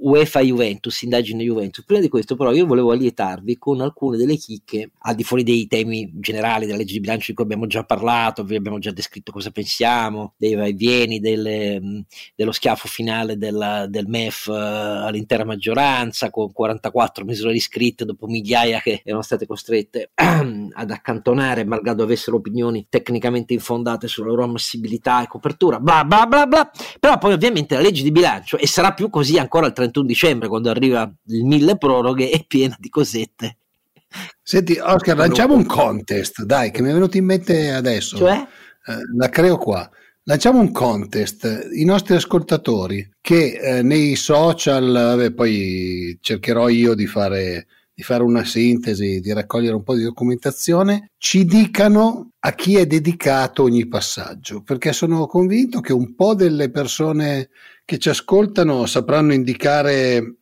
UEFA Juventus, indagine Juventus. Prima di questo però io volevo allietarvi con alcune delle chicche, al di fuori dei temi generali della legge di bilancio di cui abbiamo già parlato, vi abbiamo già descritto cosa pensiamo, dei vai e vieni, dello schiaffo finale del MEF all'intera maggioranza, con 44 misure riscritte dopo migliaia che erano state costrette ad accantonare malgrado avessero opinioni tecnicamente infondate sulla loro ammissibilità e copertura, bla bla bla bla. Però poi ovviamente la legge di bilancio, e sarà più così ancora il 31 dicembre quando arriva il mille proroghe, è piena di cosette. Senti Oscar, lanciamo un contest, dai, che mi è venuto in mente adesso, cioè? La creo qua, lanciamo un contest, i nostri ascoltatori che nei social, vabbè, poi cercherò io di fare una sintesi, di raccogliere un po' di documentazione, ci dicano a chi è dedicato ogni passaggio, perché sono convinto che un po' delle persone che ci ascoltano sapranno indicare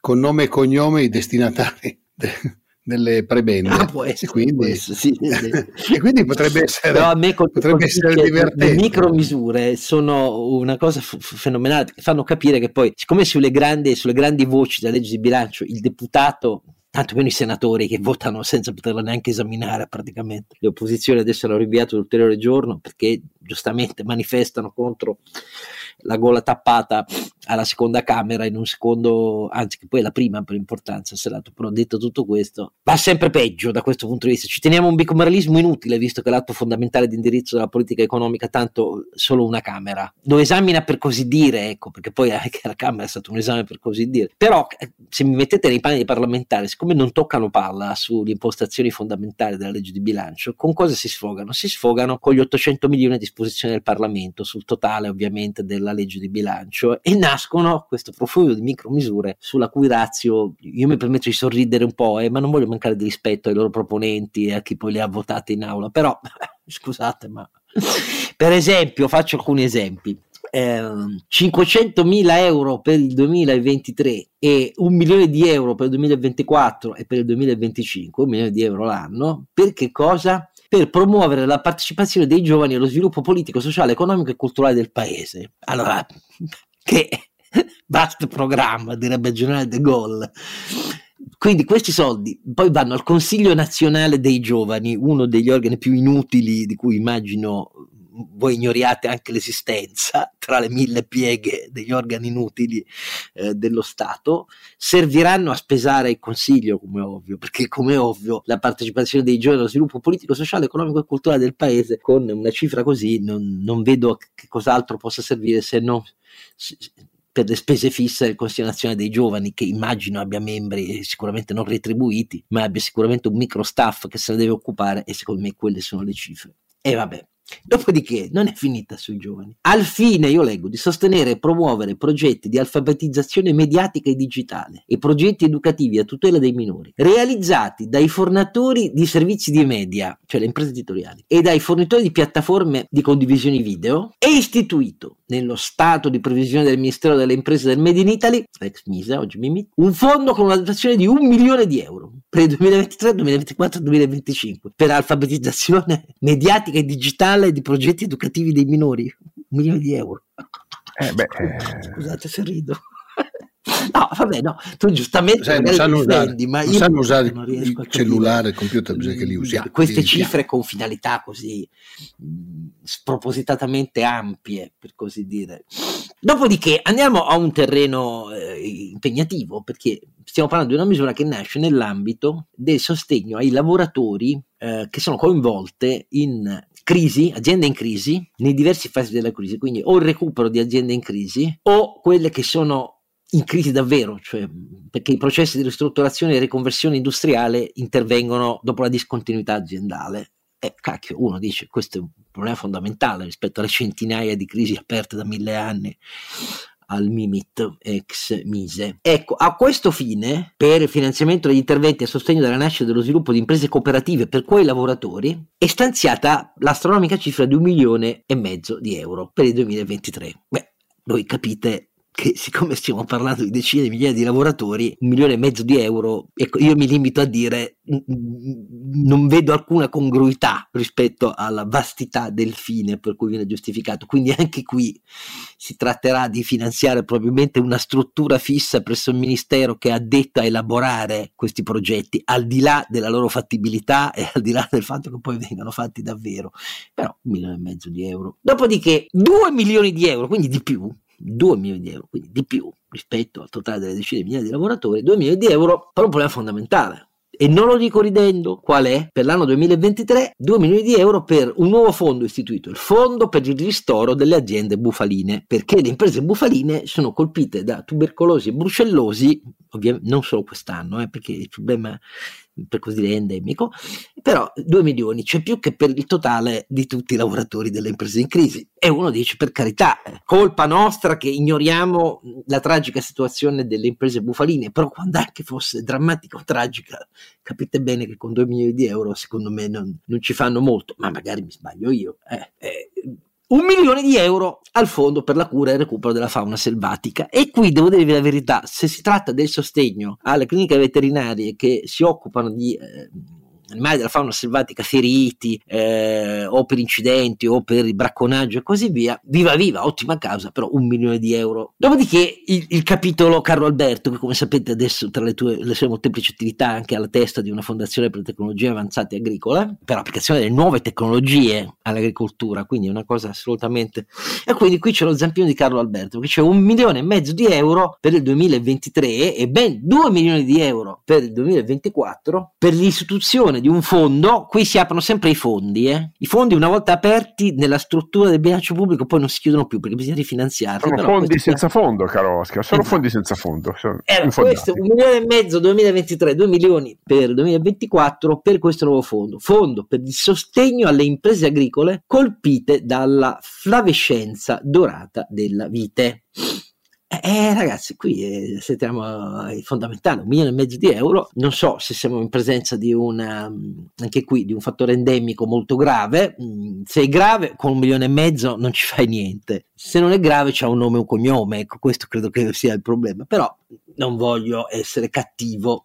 con nome e cognome i destinatari nelle prebende, e quindi potrebbe essere, però a me potrebbe essere divertente. Le micro misure sono una cosa fenomenale, che fanno capire che poi, siccome sulle grandi voci della legge di bilancio il deputato, tanto meno i senatori che votano senza poterla neanche esaminare praticamente, le opposizioni adesso hanno rinviato l'ulteriore giorno perché giustamente manifestano contro la gola tappata alla seconda camera, in un secondo, anzi che poi è la prima per importanza al Senato. Però detto tutto questo, va sempre peggio da questo punto di vista, ci teniamo un bicameralismo inutile visto che l'atto fondamentale di indirizzo della politica economica tanto solo una Camera lo esamina, per così dire, ecco, perché poi anche la Camera è stato un esame per così dire. Però se mi mettete nei panni dei parlamentari, siccome non toccano palla sulle impostazioni fondamentali della legge di bilancio, con cosa si sfogano? Si sfogano con gli 800 milioni a disposizione del Parlamento sul totale ovviamente della legge di bilancio, e nascono questo profluvio di micromisure sulla cui ratio io mi permetto di sorridere un po', ma non voglio mancare di rispetto ai loro proponenti e a chi poi le ha votate in aula, però scusate, ma per esempio, faccio alcuni esempi, 500.000 euro per il 2023 e 1 milione di euro per il 2024 e per il 2025, 1 milione di euro l'anno, per che cosa? Per promuovere la partecipazione dei giovani allo sviluppo politico, sociale, economico e culturale del paese. Allora, che vasto programma, direbbe il generale De Gaulle. Quindi questi soldi poi vanno al Consiglio Nazionale dei Giovani, uno degli organi più inutili di cui immagino voi ignoriate anche l'esistenza, tra le 1000 pieghe degli organi inutili dello Stato. Serviranno a spesare il Consiglio, come ovvio, perché come ovvio la partecipazione dei giovani allo sviluppo politico, sociale, economico e culturale del paese, con una cifra così non vedo che cos'altro possa servire se non per le spese fisse del Consiglio Nazionale dei Giovani, che immagino abbia membri sicuramente non retribuiti, ma abbia sicuramente un micro staff che se ne deve occupare, e secondo me quelle sono le cifre. E vabbè. Dopodiché non è finita sui giovani. Al fine, io leggo, di sostenere e promuovere progetti di alfabetizzazione mediatica e digitale e progetti educativi a tutela dei minori realizzati dai fornitori di servizi di media, cioè le imprese editoriali, e dai fornitori di piattaforme di condivisione video, è istituito nello stato di previsione del Ministero delle Imprese del Made in Italy, ex MISA, oggi MIMI, un fondo con una dotazione di 1 milione di euro per il 2023, 2024 e 2025 per alfabetizzazione mediatica e digitale e di progetti educativi dei minori, 1 milione di euro. Scusate se rido. No, vabbè, no, tu giustamente non sanno usare il cellulare, il computer, bisogna che li usiamo. Queste cifre con finalità così spropositatamente ampie, per così dire. Dopodiché andiamo a un terreno impegnativo, perché stiamo parlando di una misura che nasce nell'ambito del sostegno ai lavoratori che sono coinvolte in crisi, aziende in crisi, nei diversi fasi della crisi, quindi o il recupero di aziende in crisi o quelle che sono in crisi davvero, cioè perché i processi di ristrutturazione e riconversione industriale intervengono dopo la discontinuità aziendale. Cacchio, uno dice questo è un problema fondamentale rispetto alle centinaia di crisi aperte da 1000 anni al MIMIT ex MISE. Ecco, a questo fine, per il finanziamento degli interventi a sostegno della nascita e dello sviluppo di imprese cooperative per quei lavoratori, è stanziata l'astronomica cifra di 1,5 milioni di euro per il 2023. Voi capite che, siccome stiamo parlando di decine di migliaia di lavoratori, 1,5 milioni di euro, ecco, io mi limito a dire non vedo alcuna congruità rispetto alla vastità del fine per cui viene giustificato. Quindi anche qui si tratterà di finanziare probabilmente una struttura fissa presso il ministero che è addetta a elaborare questi progetti, al di là della loro fattibilità e al di là del fatto che poi vengano fatti davvero. Però 1,5 milioni di euro. Dopodiché 2 milioni di euro, quindi di più, 2 milioni di euro, quindi di più rispetto al totale delle decine di migliaia di lavoratori, 2 milioni di euro per un problema fondamentale. E non lo dico ridendo, qual è? Per l'anno 2023, 2 milioni di euro per un nuovo fondo istituito, il Fondo per il Ristoro delle Aziende Bufaline, perché le imprese bufaline sono colpite da tubercolosi e brucellosi, ovviamente non solo quest'anno, perché il problema, per così dire, è endemico, però 2 milioni c'è più che per il totale di tutti i lavoratori delle imprese in crisi. E uno dice, per carità, colpa nostra che ignoriamo la tragica situazione delle imprese bufaline, però quando anche fosse drammatica o tragica, capite bene che con 2 milioni di euro secondo me non ci fanno molto, ma magari mi sbaglio io. €1.000.000 al fondo per la cura e il recupero della fauna selvatica. E qui devo dirvi la verità, se si tratta del sostegno alle cliniche veterinarie che si occupano di animali della fauna selvatica feriti o per incidenti o per il bracconaggio e così via, viva, ottima causa, però €1.000.000. Dopodiché il capitolo Carlo Alberto, che come sapete adesso tra le sue molteplici attività anche alla testa di una fondazione per tecnologie avanzate agricole, per l'applicazione delle nuove tecnologie all'agricoltura, quindi è una cosa assolutamente... E quindi qui c'è lo zampino di Carlo Alberto, che c'è €1.500.000 per il 2023 e ben €2.000.000 per il 2024 per l'istituzione di un fondo. Qui si aprono sempre i fondi, i fondi una volta aperti nella struttura del bilancio pubblico poi non si chiudono più perché bisogna rifinanziarli. Sono fondi senza fondo, caro Oscar, sono fondi senza fondo. Questo €1.500.000 2023, €2.000.000 per 2024 per questo nuovo fondo per il sostegno alle imprese agricole colpite dalla flavescenza dorata della vite. Ragazzi, qui sentiamo è fondamentale, €1.500.000. Non so se siamo in presenza di un fattore endemico molto grave. Se è grave, con €1.500.000 non ci fai niente. Se non è grave, c'ha un nome e un cognome. Ecco, questo credo che sia il problema. Però non voglio essere cattivo,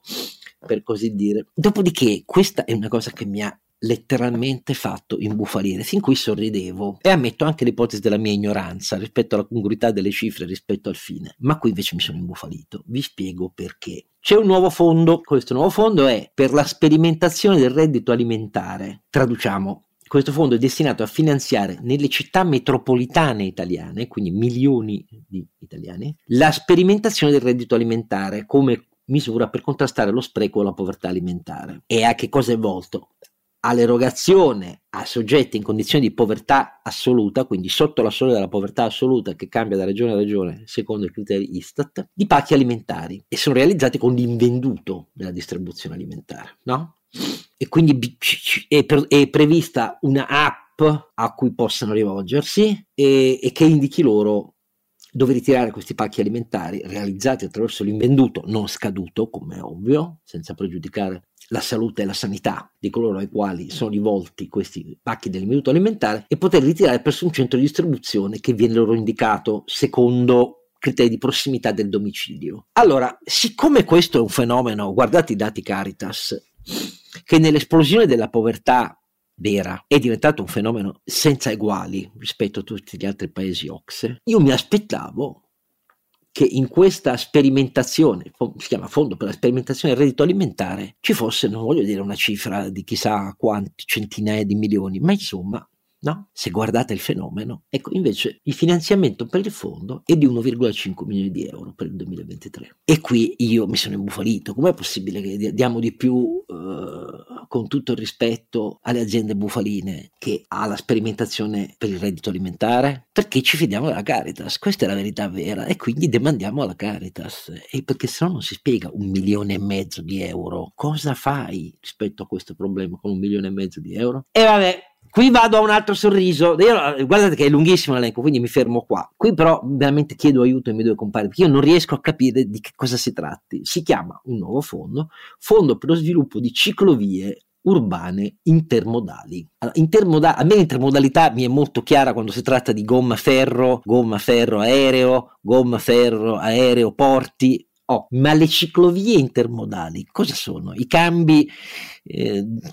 per così dire. Dopodiché, questa è una cosa che mi ha letteralmente fatto imbufalire. Fin qui sorridevo e ammetto anche l'ipotesi della mia ignoranza rispetto alla congruità delle cifre rispetto al fine, ma qui invece mi sono imbufalito. Vi spiego perché. C'è un nuovo fondo, questo nuovo fondo è per la sperimentazione del reddito alimentare. Traduciamo, questo fondo è destinato a finanziare nelle città metropolitane italiane, quindi milioni di italiani, la sperimentazione del reddito alimentare come misura per contrastare lo spreco e la povertà alimentare. E a che cosa è volto? All'erogazione a soggetti in condizioni di povertà assoluta, quindi sotto la soglia della povertà assoluta che cambia da regione a regione secondo i criteri Istat, di pacchi alimentari, e sono realizzati con l'invenduto della distribuzione alimentare, no? E quindi è prevista una app a cui possano rivolgersi e che indichi loro dove ritirare questi pacchi alimentari realizzati attraverso l'invenduto non scaduto, come è ovvio, senza pregiudicare la salute e la sanità di coloro ai quali sono rivolti questi pacchi dell'invenduto alimentare, e poter ritirare presso un centro di distribuzione che viene loro indicato secondo criteri di prossimità del domicilio. Allora, siccome questo è un fenomeno, guardate i dati Caritas, che nell'esplosione della povertà vera è diventato un fenomeno senza eguali rispetto a tutti gli altri paesi OCSE, io mi aspettavo che in questa sperimentazione, si chiama fondo per la sperimentazione del reddito alimentare, ci fosse, non voglio dire una cifra di chissà quanti centinaia di milioni, ma insomma, no? Se guardate il fenomeno, ecco, invece il finanziamento per il fondo è di €1.500.000 per il 2023. E qui io mi sono imbufalito. Com'è possibile che diamo di più, con tutto il rispetto alle aziende bufaline, che ha la sperimentazione per il reddito alimentare? Perché ci fidiamo della Caritas, questa è la verità vera, e quindi demandiamo alla Caritas, e perché se no non si spiega. €1.500.000, cosa fai rispetto a questo problema con €1.500.000? E vabbè, qui vado a un altro sorriso. Io, guardate che è lunghissimo l'elenco, quindi mi fermo qua. Qui però veramente chiedo aiuto ai miei due compagni, perché io non riesco a capire di che cosa si tratti. Si chiama un nuovo fondo per lo sviluppo di ciclovie urbane intermodali. Allora, a me l'intermodalità mi è molto chiara quando si tratta di gomma ferro aereo porti. Ma le ciclovie intermodali cosa sono? I cambi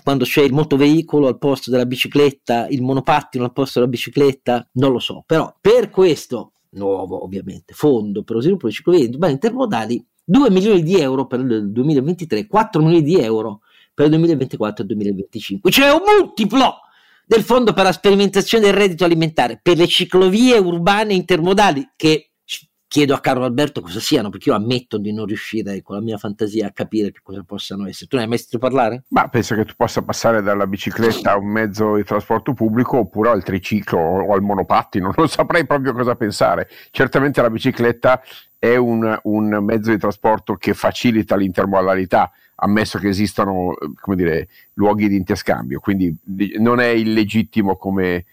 quando c'è il motoveicolo al posto della bicicletta, il monopattino al posto della bicicletta? Non lo so, però per questo nuovo, ovviamente, fondo per lo sviluppo di ciclovie urbane intermodali, €2.000.000 per il 2023, €4.000.000 per il 2024 e 2025. Cioè un multiplo del fondo per la sperimentazione del reddito alimentare per le ciclovie urbane intermodali, che chiedo a Carlo Alberto cosa siano, perché io ammetto di non riuscire con la mia fantasia a capire che cosa possano essere. Tu ne hai mai sentito parlare? Ma penso che tu possa passare dalla bicicletta a un mezzo di trasporto pubblico, oppure al triciclo o al monopattino, non saprei proprio cosa pensare. Certamente la bicicletta è un mezzo di trasporto che facilita l'intermodalità, ammesso che esistano, come dire, luoghi di interscambio, quindi non è illegittimo come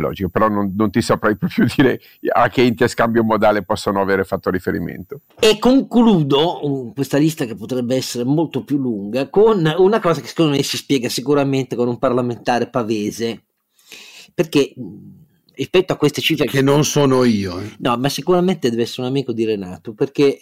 logica, però non ti saprei proprio dire a che interscambio modale possono avere fatto riferimento. E concludo questa lista, che potrebbe essere molto più lunga, con una cosa che secondo me si spiega sicuramente con un parlamentare pavese, perché rispetto a queste cifre che non sono io, no, ma sicuramente deve essere un amico di Renato, perché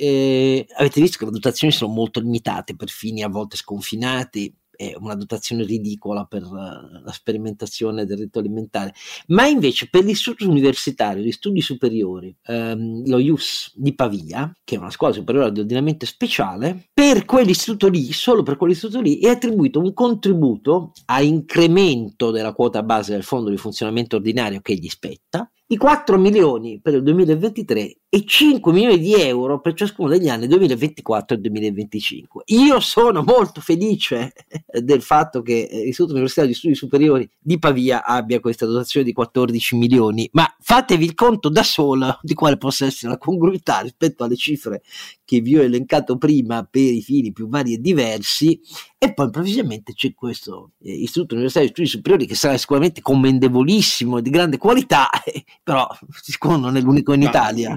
avete visto che le dotazioni sono molto limitate per fini a volte sconfinati, è una dotazione ridicola per la sperimentazione del rito alimentare, ma invece per l'istituto universitario di studi superiori, lo IUS di Pavia, che è una scuola superiore di ordinamento speciale, per quell'istituto lì, solo per quell'istituto lì, è attribuito un contributo a incremento della quota base del fondo di funzionamento ordinario che gli spetta, di 4 milioni per il 2023 e 5 milioni di euro per ciascuno degli anni 2024 e 2025. Io sono molto felice del fatto che l'Istituto Universitario di Studi Superiori di Pavia abbia questa dotazione di 14 milioni, ma fatevi il conto da sola di quale possa essere la congruità rispetto alle cifre che vi ho elencato prima per i fini più vari e diversi, e poi improvvisamente c'è questo Istituto Universitario di Studi Superiori che sarà sicuramente commendevolissimo e di grande qualità, però siccome non è l'unico in Italia,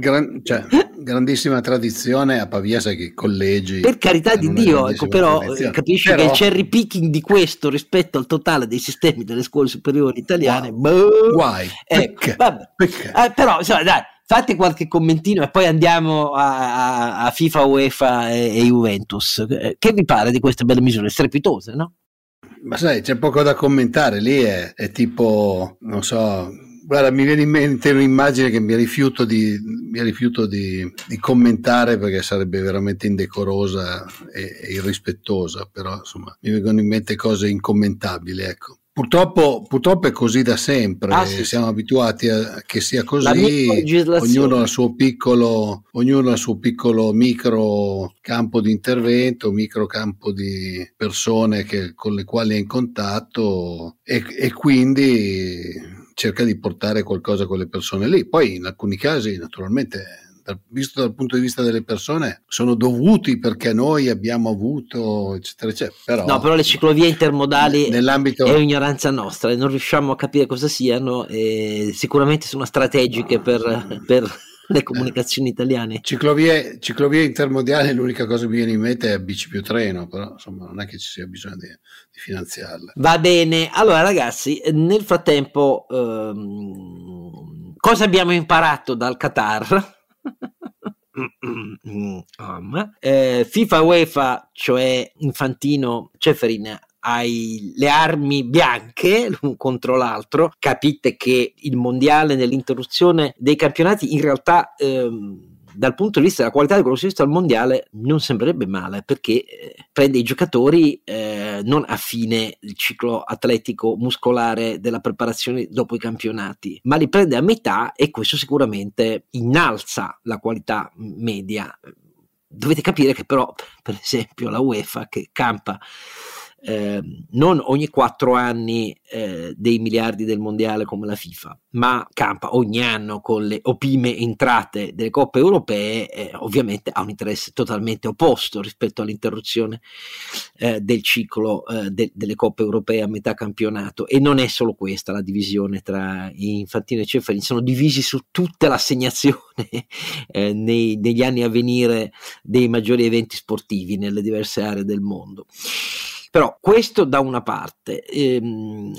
grandissima tradizione a Pavia, sai che collegi, per carità di Dio, ecco, però capisci che il cherry picking di questo rispetto al totale dei sistemi delle scuole superiori italiane, guai, però insomma, dai, fate qualche commentino e poi andiamo a FIFA, UEFA e Juventus. Che vi pare di queste belle misure strepitose, no? Ma sai, c'è poco da commentare, lì è tipo, non so. Guarda, mi viene in mente un'immagine che mi rifiuto di commentare perché sarebbe veramente indecorosa e irrispettosa, però insomma mi vengono in mente cose incommentabili, ecco. Purtroppo è così da sempre, sì. Siamo abituati a che sia così, ognuno al suo piccolo micro campo di intervento, micro campo di persone con le quali è in contatto e quindi cerca di portare qualcosa con le persone lì. Poi in alcuni casi naturalmente, visto dal punto di vista delle persone, sono dovuti perché noi abbiamo avuto eccetera eccetera, però le ciclovie intermodali nell'ambito è ignoranza nostra e non riusciamo a capire cosa siano, e sicuramente sono strategiche per le comunicazioni italiane. Ciclovie intermodali, l'unica cosa che mi viene in mente è bici più treno, però insomma non è che ci sia bisogno di finanziarla. Va bene, allora ragazzi, nel frattempo cosa abbiamo imparato dal Qatar? FIFA UEFA, cioè Infantino, Ceferin hai le armi bianche l'un contro l'altro. Capite che il mondiale nell'interruzione dei campionati in realtà dal punto di vista della qualità di quello che si è visto al mondiale non sembrerebbe male, perché prende i giocatori non affine il ciclo atletico muscolare della preparazione dopo i campionati, ma li prende a metà, e questo sicuramente innalza la qualità media. Dovete capire che però, per esempio, la UEFA, che campa non ogni 4 anni dei miliardi del mondiale come la FIFA, ma campa ogni anno con le opime entrate delle coppe europee, ovviamente ha un interesse totalmente opposto rispetto all'interruzione del ciclo delle coppe europee a metà campionato. E non è solo questa la divisione tra Infantino e Ceferin, sono divisi su tutta l'assegnazione negli anni a venire dei maggiori eventi sportivi nelle diverse aree del mondo. Però questo da una parte,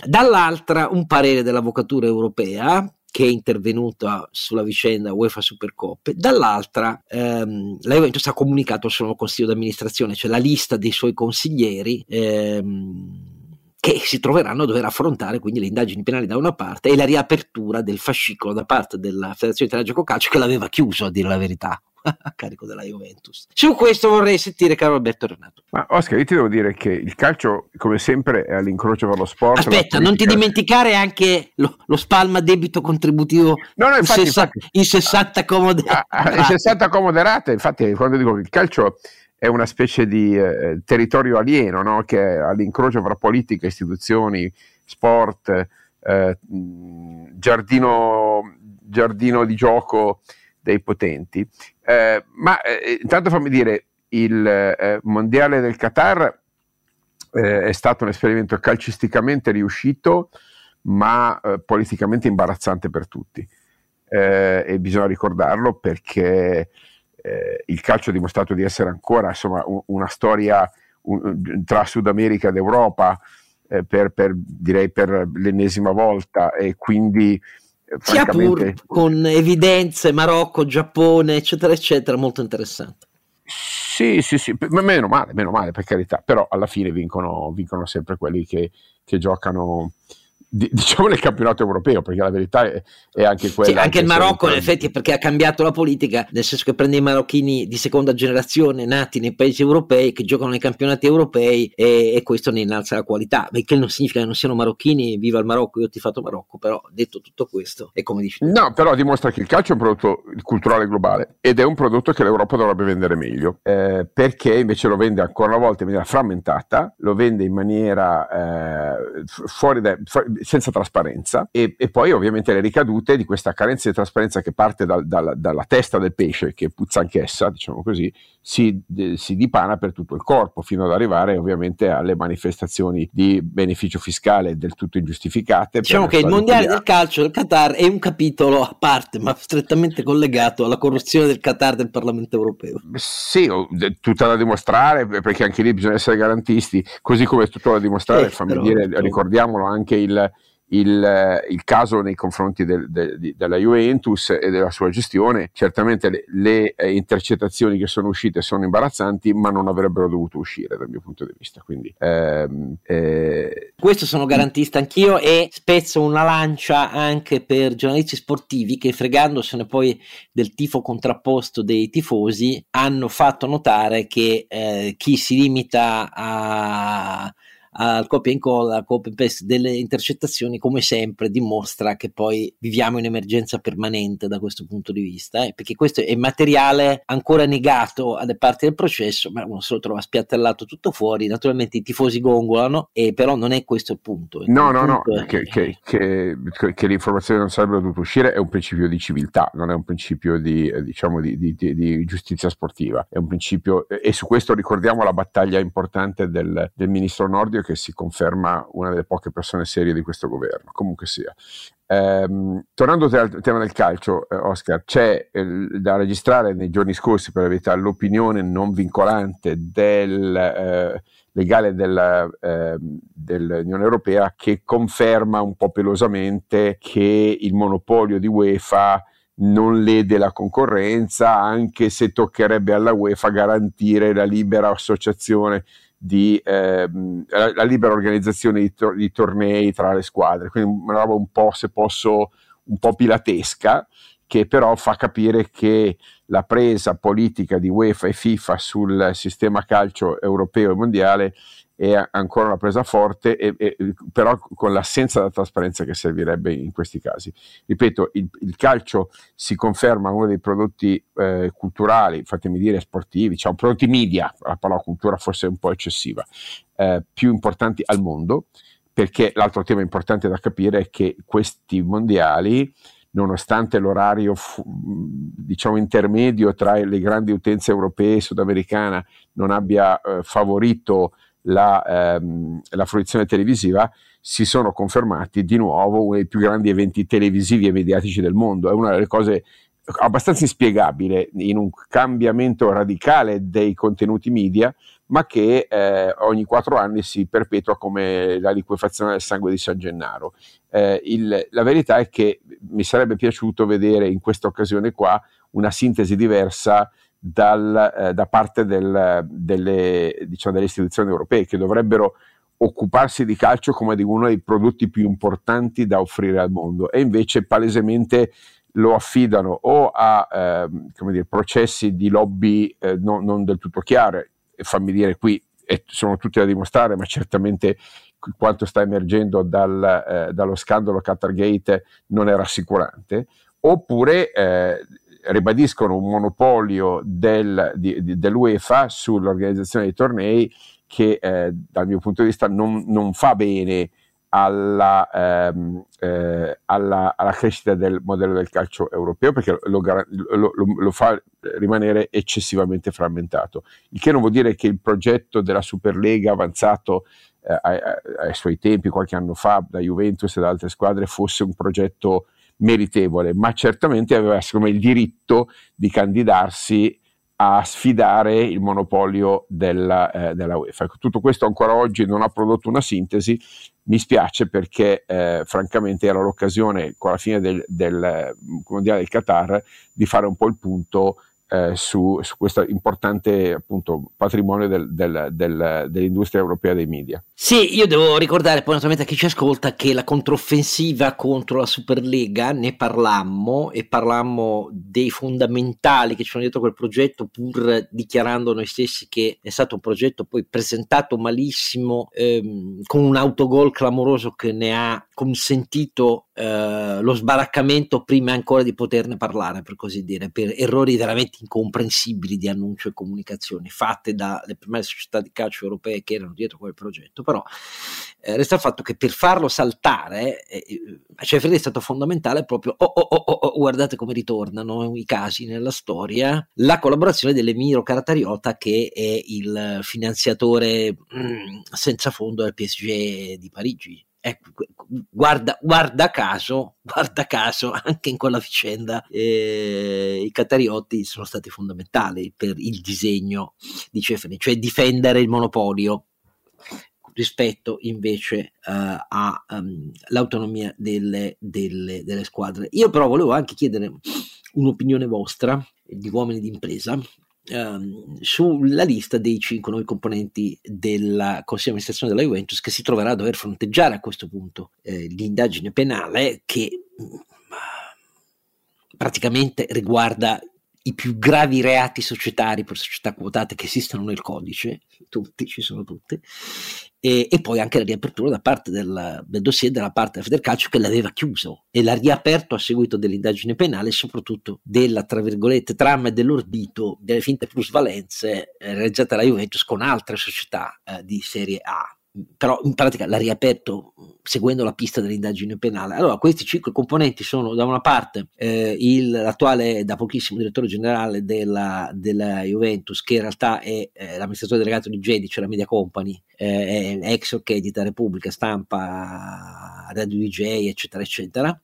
dall'altra un parere dell'avvocatura europea che è intervenuta sulla vicenda UEFA Supercoppe, dall'altra la Juventus ha comunicato solo al Consiglio d'amministrazione, cioè la lista dei suoi consiglieri che si troveranno a dover affrontare quindi le indagini penali da una parte e la riapertura del fascicolo da parte della Federazione Italiana Gioco Calcio, che l'aveva chiuso a dire la verità, a carico della Juventus. Su questo vorrei sentire Carlo Alberto Renato. Ma Oscar, io ti devo dire che il calcio come sempre è all'incrocio per lo sport. Aspetta, non ti dimenticare anche lo spalma debito contributivo, no, infatti, in 60 accomoderate. In 60 accomoderate, infatti quando dico che il calcio è una specie di territorio alieno, no? Che è all'incrocio fra politica, istituzioni, sport, giardino di gioco dei potenti. Ma intanto fammi dire, il mondiale del Qatar è stato un esperimento calcisticamente riuscito, ma politicamente imbarazzante per tutti, e bisogna ricordarlo, perché il calcio ha dimostrato di essere ancora, insomma, una storia tra Sud America ed Europa per l'ennesima volta, e quindi sia pur con evidenze Marocco, Giappone, eccetera, eccetera, molto interessante. Sì, sì, sì, meno male per carità, però alla fine vincono sempre quelli che giocano, diciamo, nel campionato europeo, perché la verità è anche quella. Sì, anche il Marocco in effetti, perché ha cambiato la politica, nel senso che prende i marocchini di seconda generazione nati nei paesi europei che giocano nei campionati europei, e questo ne innalza la qualità, perché non significa che non siano marocchini. Viva il Marocco, io ho tifato Marocco, però detto tutto questo è come dici. No, però dimostra che il calcio è un prodotto culturale globale ed è un prodotto che l'Europa dovrebbe vendere meglio, perché invece lo vende ancora una volta in maniera frammentata, lo vende in maniera senza trasparenza, e poi ovviamente le ricadute di questa carenza di trasparenza che parte dalla testa del pesce, che puzza anch'essa, diciamo così, si dipana per tutto il corpo, fino ad arrivare ovviamente alle manifestazioni di beneficio fiscale del tutto ingiustificate. Diciamo che il mondiale del calcio del Qatar è un capitolo a parte, ma strettamente collegato alla corruzione del Qatar del Parlamento europeo. Sì, tutta da dimostrare, perché anche lì bisogna essere garantisti, così come è tutto da dimostrare, fammi dire, ricordiamolo anche il caso nei confronti della Juventus e della sua gestione. Certamente le intercettazioni che sono uscite sono imbarazzanti, ma non avrebbero dovuto uscire dal mio punto di vista, quindi questo sono garantista anch'io, e spezzo una lancia anche per giornalisti sportivi che, fregandosene poi del tifo contrapposto dei tifosi, hanno fatto notare che chi si limita al copia e incolla, al copia e paste delle intercettazioni, come sempre dimostra che poi viviamo in emergenza permanente da questo punto di vista, perché questo è materiale ancora negato alle parti del processo, ma uno se lo trova spiattellato tutto fuori. Naturalmente i tifosi gongolano, però non è questo il punto. No, che le informazioni non sarebbero dovute uscire è un principio di civiltà, non è un principio di giustizia sportiva, è un principio, e su questo ricordiamo la battaglia importante del ministro Nordio, che si conferma una delle poche persone serie di questo governo, comunque sia. Tornando al tema del calcio, Oscar, c'è da registrare nei giorni scorsi, per la verità, l'opinione non vincolante legale dell'Unione Europea, che conferma un po' pelosamente che il monopolio di UEFA non lede la concorrenza, anche se toccherebbe alla UEFA garantire la libera associazione la libera organizzazione di tornei tra le squadre, quindi una roba un po', se posso, un po' pilatesca, che però fa capire che la presa politica di UEFA e FIFA sul sistema calcio europeo e mondiale è ancora una presa forte, però con l'assenza della trasparenza che servirebbe in questi casi. Ripeto, il calcio si conferma uno dei prodotti culturali, fatemi dire sportivi, cioè prodotti media, la parola cultura forse è un po' eccessiva, più importanti al mondo, perché l'altro tema importante da capire è che questi mondiali, nonostante l'orario diciamo intermedio tra le grandi utenze europee e sudamericana, non abbia favorito la fruizione televisiva, si sono confermati di nuovo uno dei più grandi eventi televisivi e mediatici del mondo. È una delle cose abbastanza inspiegabile in un cambiamento radicale dei contenuti media, ma che ogni 4 anni si perpetua come la liquefazione del sangue di San Gennaro. La verità è che mi sarebbe piaciuto vedere in questa occasione qua una sintesi diversa da parte delle istituzioni europee, che dovrebbero occuparsi di calcio come di uno dei prodotti più importanti da offrire al mondo, e invece palesemente lo affidano o a processi di lobby non del tutto chiare. Fammi dire, qui sono tutti da dimostrare, ma certamente quanto sta emergendo dallo scandalo Qatargate non è rassicurante, oppure ribadiscono un monopolio dell'UEFA sull'organizzazione dei tornei, che dal mio punto di vista non fa bene alla crescita del modello del calcio europeo, perché lo fa rimanere eccessivamente frammentato, il che non vuol dire che il progetto della Superlega avanzato ai suoi tempi, qualche anno fa, da Juventus e da altre squadre, fosse un progetto meritevole, ma certamente aveva, secondo me, il diritto di candidarsi a sfidare il monopolio della UEFA. Tutto questo ancora oggi non ha prodotto una sintesi, mi spiace perché francamente era l'occasione con la fine del Mondiale del Qatar di fare un po' il punto su questo importante appunto patrimonio dell'industria europea dei media. Sì, io devo ricordare poi naturalmente a chi ci ascolta che la controffensiva contro la Superlega ne parlammo e parlammo dei fondamentali che ci sono dietro quel progetto, pur dichiarando noi stessi che è stato un progetto poi presentato malissimo, con un autogol clamoroso che ne ha consentito lo sbaraccamento prima ancora di poterne parlare, per così dire, per errori veramente incomprensibili di annuncio e comunicazione fatte dalle prime società di calcio europee che erano dietro quel progetto. Però resta il fatto che per farlo saltare Ceferin è stato fondamentale proprio, guardate come ritornano i casi nella storia, la collaborazione dell'Emiro Caratariota, che è il finanziatore senza fondo del PSG di Parigi. Ecco, guarda caso, anche in quella vicenda i catariotti sono stati fondamentali per il disegno di Ceferin, cioè difendere il monopolio rispetto invece all'autonomia delle squadre. Io però volevo anche chiedere un'opinione vostra, di uomini d'impresa, sulla lista dei 5 nuovi componenti del Consiglio di amministrazione della Juventus, che si troverà a dover fronteggiare a questo punto l'indagine penale che praticamente riguarda i più gravi reati societari per società quotate che esistono nel codice, tutti, ci sono tutti, e poi anche la riapertura da parte del dossier della parte del Federcalcio, che l'aveva chiuso e l'ha riaperto a seguito dell'indagine penale, soprattutto della, tra virgolette, trama dell'ordito delle finte plusvalenze realizzate alla Juventus con altre società di Serie A. Però in pratica l'ha riaperto seguendo la pista dell'indagine penale. Allora, questi 5 componenti sono da una parte l'attuale da pochissimo direttore generale della Juventus, che in realtà è l'amministratore delegato di Gedi, cioè la Media Company, è ex OK di Italia Repubblica, Stampa, Radio DJ, eccetera eccetera,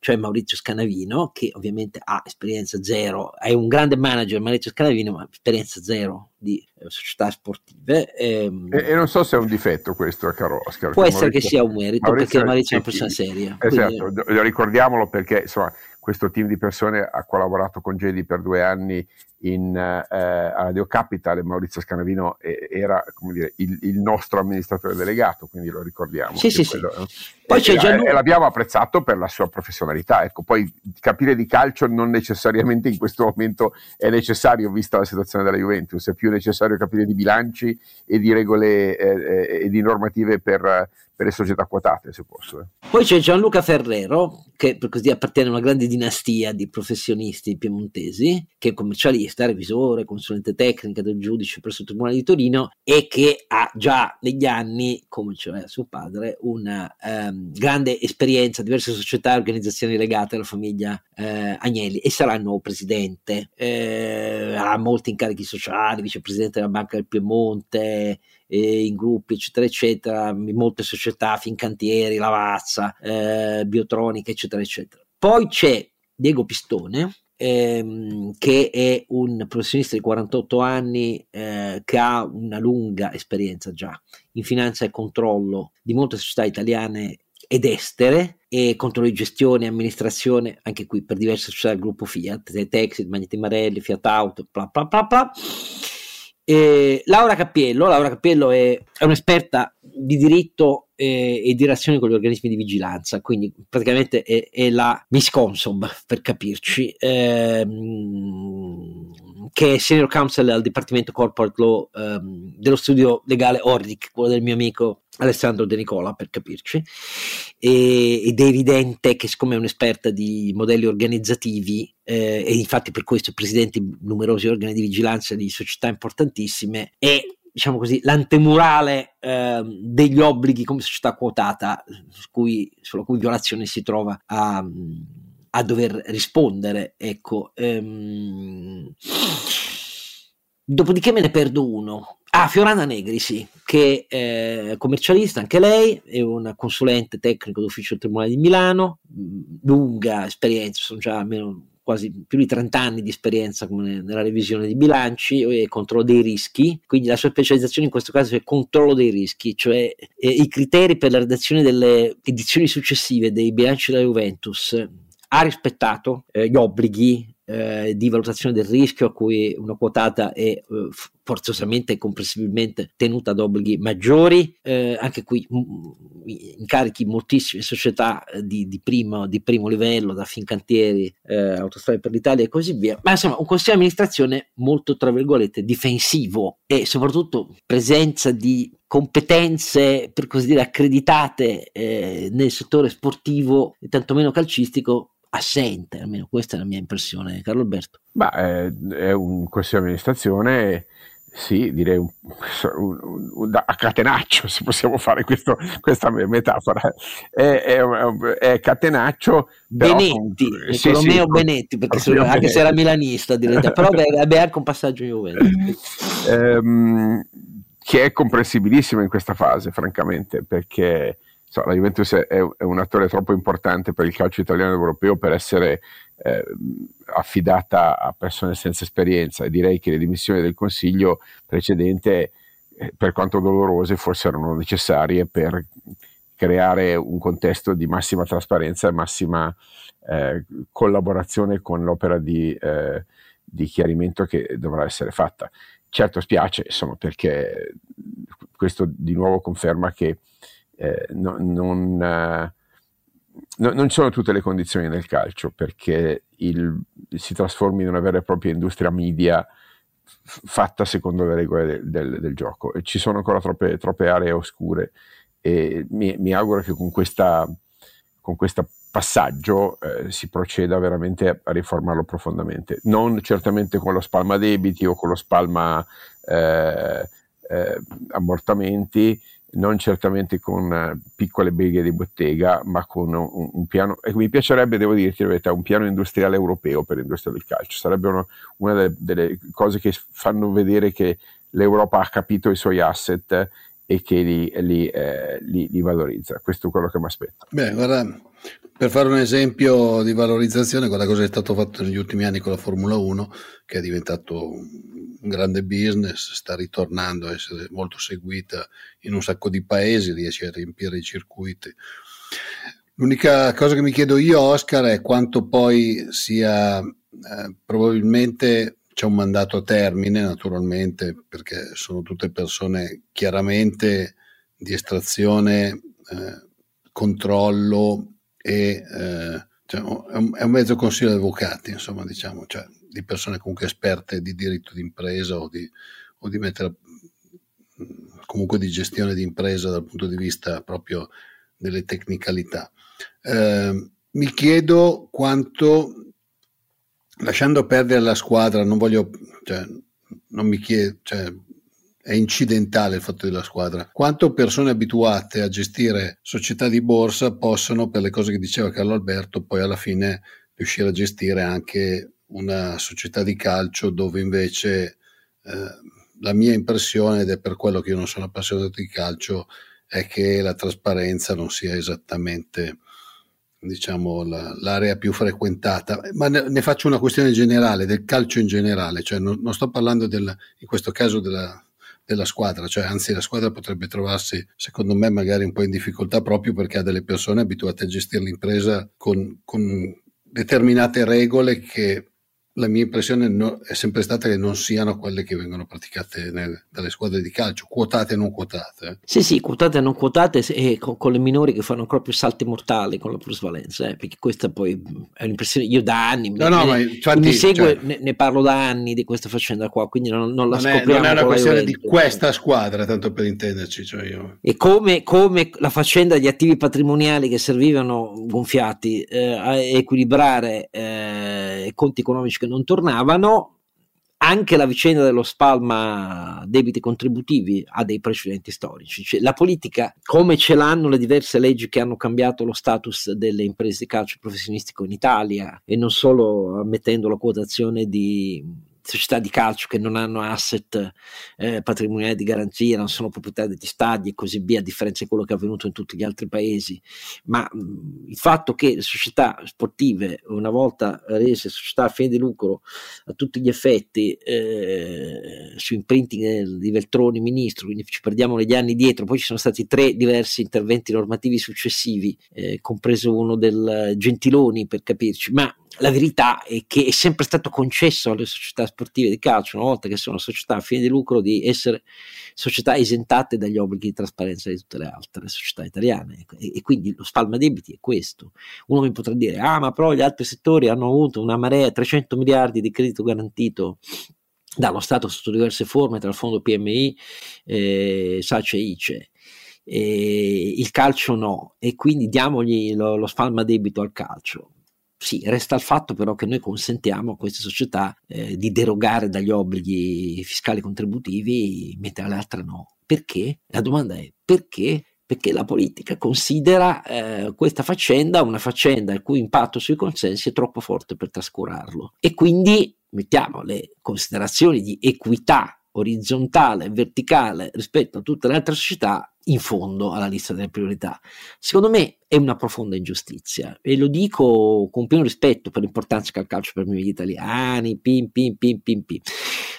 cioè Maurizio Scanavino, che ovviamente ha esperienza zero, è un grande manager Maurizio Scanavino, ma esperienza zero di società sportive. E non so se è un difetto questo, caro Oscar. Può essere Maurizio, che sia un merito, perché Maurizio è una persona seria. Esatto, quindi... ricordiamolo, perché insomma questo team di persone ha collaborato con Gedi per 2 anni a Radio Capital, e Maurizio Scanavino era, come dire, il nostro amministratore delegato, quindi lo ricordiamo. Sì. Quello, no? Poi c'è Gianluca... e l'abbiamo apprezzato per la sua professionalità. Ecco, poi capire di calcio non necessariamente in questo momento è necessario, vista la situazione della Juventus, è più necessario capire di bilanci e di regole e di normative per le società quotate, se posso. Poi c'è Gianluca Ferrero, che per così appartiene a una grande dinastia di professionisti piemontesi, che è commercialista, revisore, consulente tecnica del giudice presso il Tribunale di Torino, e che ha già negli anni, come cioè suo padre, una grande esperienza, diverse società e organizzazioni legate alla famiglia Agnelli, e sarà il nuovo presidente. Ha molti incarichi sociali, vicepresidente della Banca del Piemonte, in gruppi eccetera eccetera, in molte società, Fincantieri, Lavazza, Biotronica eccetera eccetera. Poi c'è Diego Pistone, che è un professionista di 48 anni che ha una lunga esperienza già in finanza e controllo di molte società italiane ed estere, e controllo di gestione e amministrazione anche qui per diverse società del gruppo Fiat, Texit, Magneti Marelli, Fiat Auto, bla bla bla bla. Laura Cappiello è un'esperta di diritto e di relazioni con gli organismi di vigilanza, quindi praticamente è la Miss Consob, per capirci, che è Senior Counsel al Dipartimento Corporate Law dello studio legale Orric, quello del mio amico Alessandro De Nicola, per capirci, ed è evidente che, siccome è un'esperta di modelli organizzativi, e infatti per questo è presidente di numerosi organi di vigilanza di società importantissime, è, diciamo così, l'antemurale degli obblighi come società quotata sulla cui violazione si trova a dover rispondere. Ecco, dopodiché me ne perdo uno. Fiorana Negri, sì, che è commercialista, anche lei è una consulente tecnico d'ufficio del Tribunale di Milano, lunga esperienza, sono già almeno quasi più di 30 anni di esperienza nella revisione di bilanci e controllo dei rischi, quindi la sua specializzazione in questo caso è controllo dei rischi, cioè i criteri per la redazione delle edizioni successive dei bilanci della Juventus. Ha rispettato gli obblighi di valutazione del rischio a cui una quotata è forzosamente e comprensibilmente tenuta ad obblighi maggiori, anche qui incarichi moltissime società di primo livello, da Fincantieri, Autostrade per l'Italia e così via, ma insomma un consiglio di amministrazione molto tra virgolette difensivo e soprattutto presenza di competenze per così dire accreditate nel settore sportivo e tantomeno calcistico assente, almeno questa è la mia impressione. Carlo Alberto? È un consiglio di amministrazione, sì, direi a catenaccio, se possiamo fare questa metafora, è catenaccio Benetti, però, Bartolomeo Benetti, perché anche se era milanista direte, però aveva anche un passaggio in Juventus che è comprensibilissimo in questa fase, francamente, perché la Juventus è un attore troppo importante per il calcio italiano ed europeo per essere affidata a persone senza esperienza, e direi che le dimissioni del Consiglio precedente, per quanto dolorose, forse erano necessarie per creare un contesto di massima trasparenza e massima collaborazione con l'opera di chiarimento che dovrà essere fatta. Certo spiace, insomma, perché questo di nuovo conferma che non sono tutte le condizioni nel calcio perché si trasformi in una vera e propria industria media fatta secondo le regole del gioco. E ci sono ancora troppe aree oscure e mi auguro che con questo passaggio si proceda veramente a riformarlo profondamente, non certamente con lo spalma debiti o con lo spalma ammortamenti, non certamente con piccole beghe di bottega, ma con un piano, e mi piacerebbe, devo dirti la verità, un piano industriale europeo per l'industria del calcio. Sarebbe una delle cose che fanno vedere che l'Europa ha capito i suoi asset e che li valorizza. Questo è quello che mi aspetto. Beh, guarda, per fare un esempio di valorizzazione, quella cosa che è stato fatto negli ultimi anni con la Formula 1, che è diventato un grande business, sta ritornando a essere molto seguita in un sacco di paesi, riesce a riempire i circuiti. L'unica cosa che mi chiedo io, Oscar, è quanto poi sia probabilmente... C'è un mandato a termine, naturalmente, perché sono tutte persone chiaramente di estrazione, controllo e è un mezzo consiglio di avvocati, insomma, diciamo, cioè di persone comunque esperte di diritto d'impresa o di mettere comunque di gestione di impresa dal punto di vista proprio delle tecnicalità. Mi chiedo quanto, lasciando perdere la squadra, è incidentale il fatto della squadra, quanto persone abituate a gestire società di borsa possono, per le cose che diceva Carlo Alberto, poi alla fine riuscire a gestire anche una società di calcio, dove invece la mia impressione, ed è per quello che io non sono appassionato di calcio, è che la trasparenza non sia esattamente... diciamo l'area più frequentata, ma ne faccio una questione generale del calcio in generale, cioè non sto parlando in questo caso della squadra, cioè anzi la squadra potrebbe trovarsi secondo me magari un po' in difficoltà proprio perché ha delle persone abituate a gestire l'impresa con determinate regole che la mia impressione è sempre stata che non siano quelle che vengono praticate dalle squadre di calcio, quotate e non quotate. Sì, quotate e non quotate, e con le minori che fanno proprio salti mortali con la plusvalenza, perché questa poi è un'impressione, io da anni ne parlo da anni di questa faccenda qua, quindi non la scopriamo. Non è una questione di questa squadra, tanto per intenderci. Cioè io. E come la faccenda degli attivi patrimoniali che servivano gonfiati a equilibrare conti economici che non tornavano, anche la vicenda dello spalma debiti contributivi ha dei precedenti storici, cioè, la politica come ce l'hanno le diverse leggi che hanno cambiato lo status delle imprese di calcio professionistico in Italia, e non solo ammettendo la quotazione di società di calcio che non hanno asset patrimoniali di garanzia, non sono proprietari degli stadi e così via, a differenza di quello che è avvenuto in tutti gli altri paesi. Ma il fatto che le società sportive, una volta rese società a fine di lucro a tutti gli effetti, su imprinting di Veltroni ministro, quindi ci perdiamo negli anni dietro, poi ci sono stati tre diversi interventi normativi successivi, compreso uno del Gentiloni, per capirci, ma la verità è che è sempre stato concesso alle società sportive di calcio, una volta che sono società a fine di lucro, di essere società esentate dagli obblighi di trasparenza di tutte le altre società italiane, e quindi lo spalma debiti è questo. Uno mi potrà dire: ah, ma però gli altri settori hanno avuto una marea, 300 miliardi di credito garantito dallo Stato sotto diverse forme, tra il fondo PMI, SACE e ICE. Il calcio no, e quindi diamogli lo spalma debito al calcio. Sì, resta il fatto però che noi consentiamo a queste società di derogare dagli obblighi fiscali contributivi, mentre alle altre no. Perché? La domanda è perché? Perché la politica considera questa faccenda una faccenda il cui impatto sui consensi è troppo forte per trascurarlo, e quindi mettiamo le considerazioni di equità orizzontale e verticale rispetto a tutte le altre società in fondo alla lista delle priorità. Secondo me è una profonda ingiustizia, e lo dico con pieno rispetto per l'importanza che ha il calcio per noi gli italiani,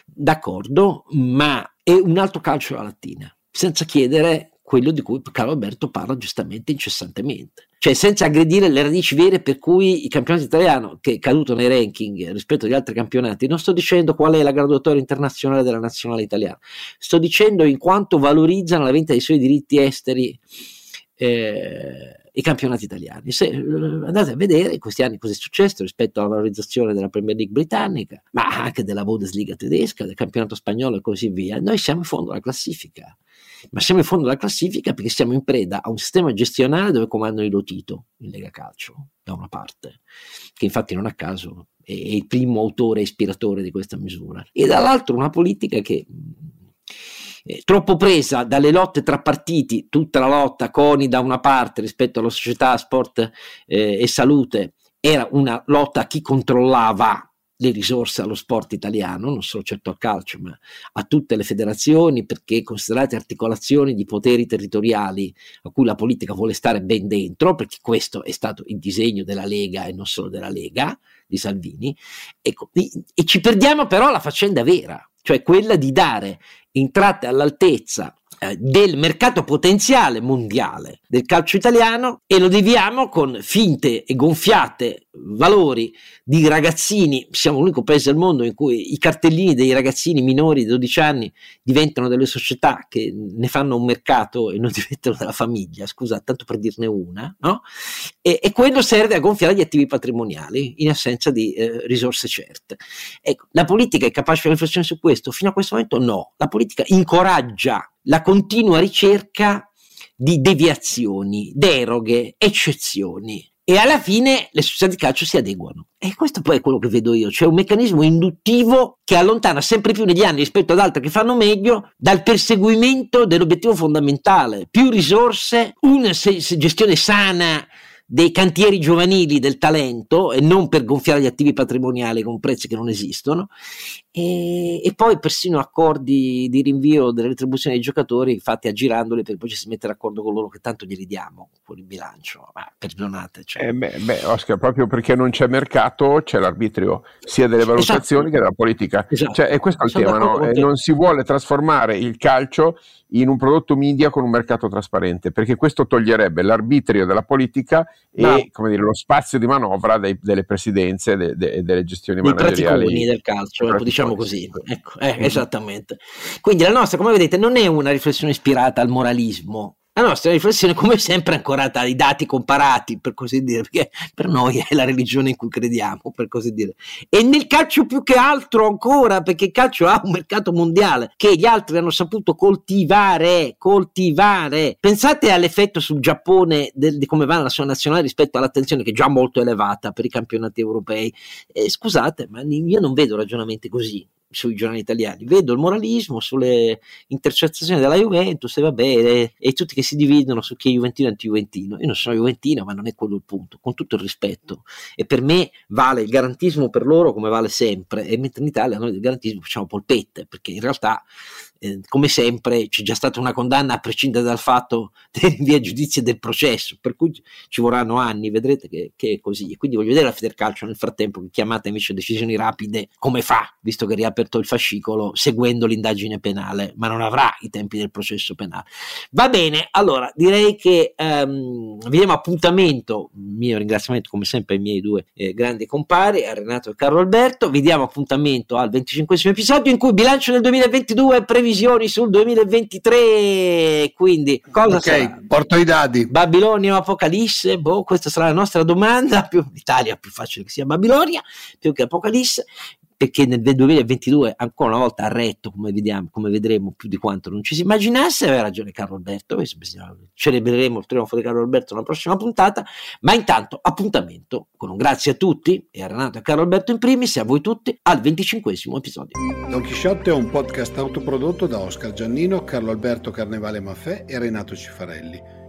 d'accordo, ma è un altro calcio alla lattina, senza chiedere quello di cui Carlo Alberto parla giustamente incessantemente, cioè senza aggredire le radici vere per cui il campionato italiano, che è caduto nei ranking rispetto agli altri campionati, non sto dicendo qual è la graduatoria internazionale della nazionale italiana, sto dicendo in quanto valorizzano la vendita dei suoi diritti esteri i campionati italiani. Se andate a vedere in questi anni cosa è successo rispetto alla valorizzazione della Premier League britannica, ma anche della Bundesliga tedesca, del campionato spagnolo e così via, noi siamo in fondo alla classifica. Ma siamo in fondo alla classifica perché siamo in preda a un sistema gestionale dove comandano i Lotito in Lega Calcio, da una parte, che infatti non a caso è il primo autore e ispiratore di questa misura, e dall'altro una politica che è troppo presa dalle lotte tra partiti, tutta la lotta CONI da una parte rispetto alla società sport e salute era una lotta a chi controllava le risorse allo sport italiano, non solo certo al calcio, ma a tutte le federazioni, perché considerate articolazioni di poteri territoriali a cui la politica vuole stare ben dentro, perché questo è stato il disegno della Lega e non solo della Lega di Salvini. Ecco, e ci perdiamo però la faccenda vera, cioè quella di dare entrate all'altezza del mercato potenziale mondiale del calcio italiano, e lo deviamo con finte e gonfiate valori di ragazzini. Siamo l'unico paese al mondo in cui i cartellini dei ragazzini minori di 12 anni diventano delle società che ne fanno un mercato e non diventano della famiglia, scusa, tanto per dirne una, no? E quello serve a gonfiare gli attivi patrimoniali in assenza di risorse certe. Ecco, la politica è capace di una riflessione su questo? Fino a questo momento no, la politica incoraggia la continua ricerca di deviazioni, deroghe, eccezioni, e alla fine le società di calcio si adeguano. E questo poi è quello che vedo io, cioè un meccanismo induttivo che allontana sempre più negli anni rispetto ad altre che fanno meglio dal perseguimento dell'obiettivo fondamentale: più risorse, una gestione sana dei cantieri giovanili del talento, e non per gonfiare gli attivi patrimoniali con prezzi che non esistono, e poi persino accordi di rinvio delle retribuzioni ai giocatori fatti aggirandoli, perché poi ci si mette d'accordo con loro che tanto glieli diamo con il bilancio. Ma perdonate, cioè. Oscar, proprio perché non c'è mercato c'è l'arbitrio sia delle valutazioni, esatto, che della politica, esatto. Cioè, e questo è il tema, no? Non si vuole trasformare il calcio in un prodotto media con un mercato trasparente, perché questo toglierebbe l'arbitrio della politica e, no, come dire, lo spazio di manovra delle presidenze e delle gestioni manageriali del calcio, diciamo così, ecco, esattamente. Quindi la nostra, come vedete, non è una riflessione ispirata al moralismo. La nostra riflessione, come sempre, è ancorata ai dati comparati, per così dire, perché per noi è la religione in cui crediamo, per così dire. E nel calcio più che altro ancora, perché il calcio ha un mercato mondiale che gli altri hanno saputo coltivare. Pensate all'effetto sul Giappone di come va la sua nazionale rispetto all'attenzione che è già molto elevata per i campionati europei. Scusate, ma io non vedo ragionamenti così sui giornali italiani, vedo il moralismo sulle intercettazioni della Juventus e va bene, e tutti che si dividono su chi è juventino e anti-juventino. Io non sono juventino, ma non è quello il punto, con tutto il rispetto, e per me vale il garantismo per loro come vale sempre, e mentre in Italia noi del garantismo facciamo polpette, perché in realtà come sempre c'è già stata una condanna a prescindere dal fatto via giudizio del processo, per cui ci vorranno anni, vedrete che è così, e quindi voglio vedere la Federcalcio nel frattempo che chiamata invece decisioni rapide come fa, visto che riapre il fascicolo seguendo l'indagine penale, ma non avrà i tempi del processo penale. Va bene, allora direi che vi diamo appuntamento, mio ringraziamento come sempre ai miei due grandi compari, a Renato e Carlo Alberto. Vi diamo appuntamento al 25esimo episodio in cui bilancio del 2022 e previsioni sul 2023, quindi cosa sarà? Porto i dadi. Babilonia o Apocalisse? Boh, questa sarà la nostra domanda. Più Italia, più facile che sia Babilonia più che Apocalisse, perché nel 2022 ancora una volta ha retto, come vedremo, più di quanto non ci si immaginasse. Aveva ragione Carlo Alberto, celebreremo il trionfo di Carlo Alberto nella prossima puntata, ma intanto appuntamento con un grazie a tutti, e a Renato e a Carlo Alberto in primis, e a voi tutti al 25esimo episodio. Don Chisciotte è un podcast autoprodotto da Oscar Giannino, Carlo Alberto Carnevale Maffè e Renato Cifarelli,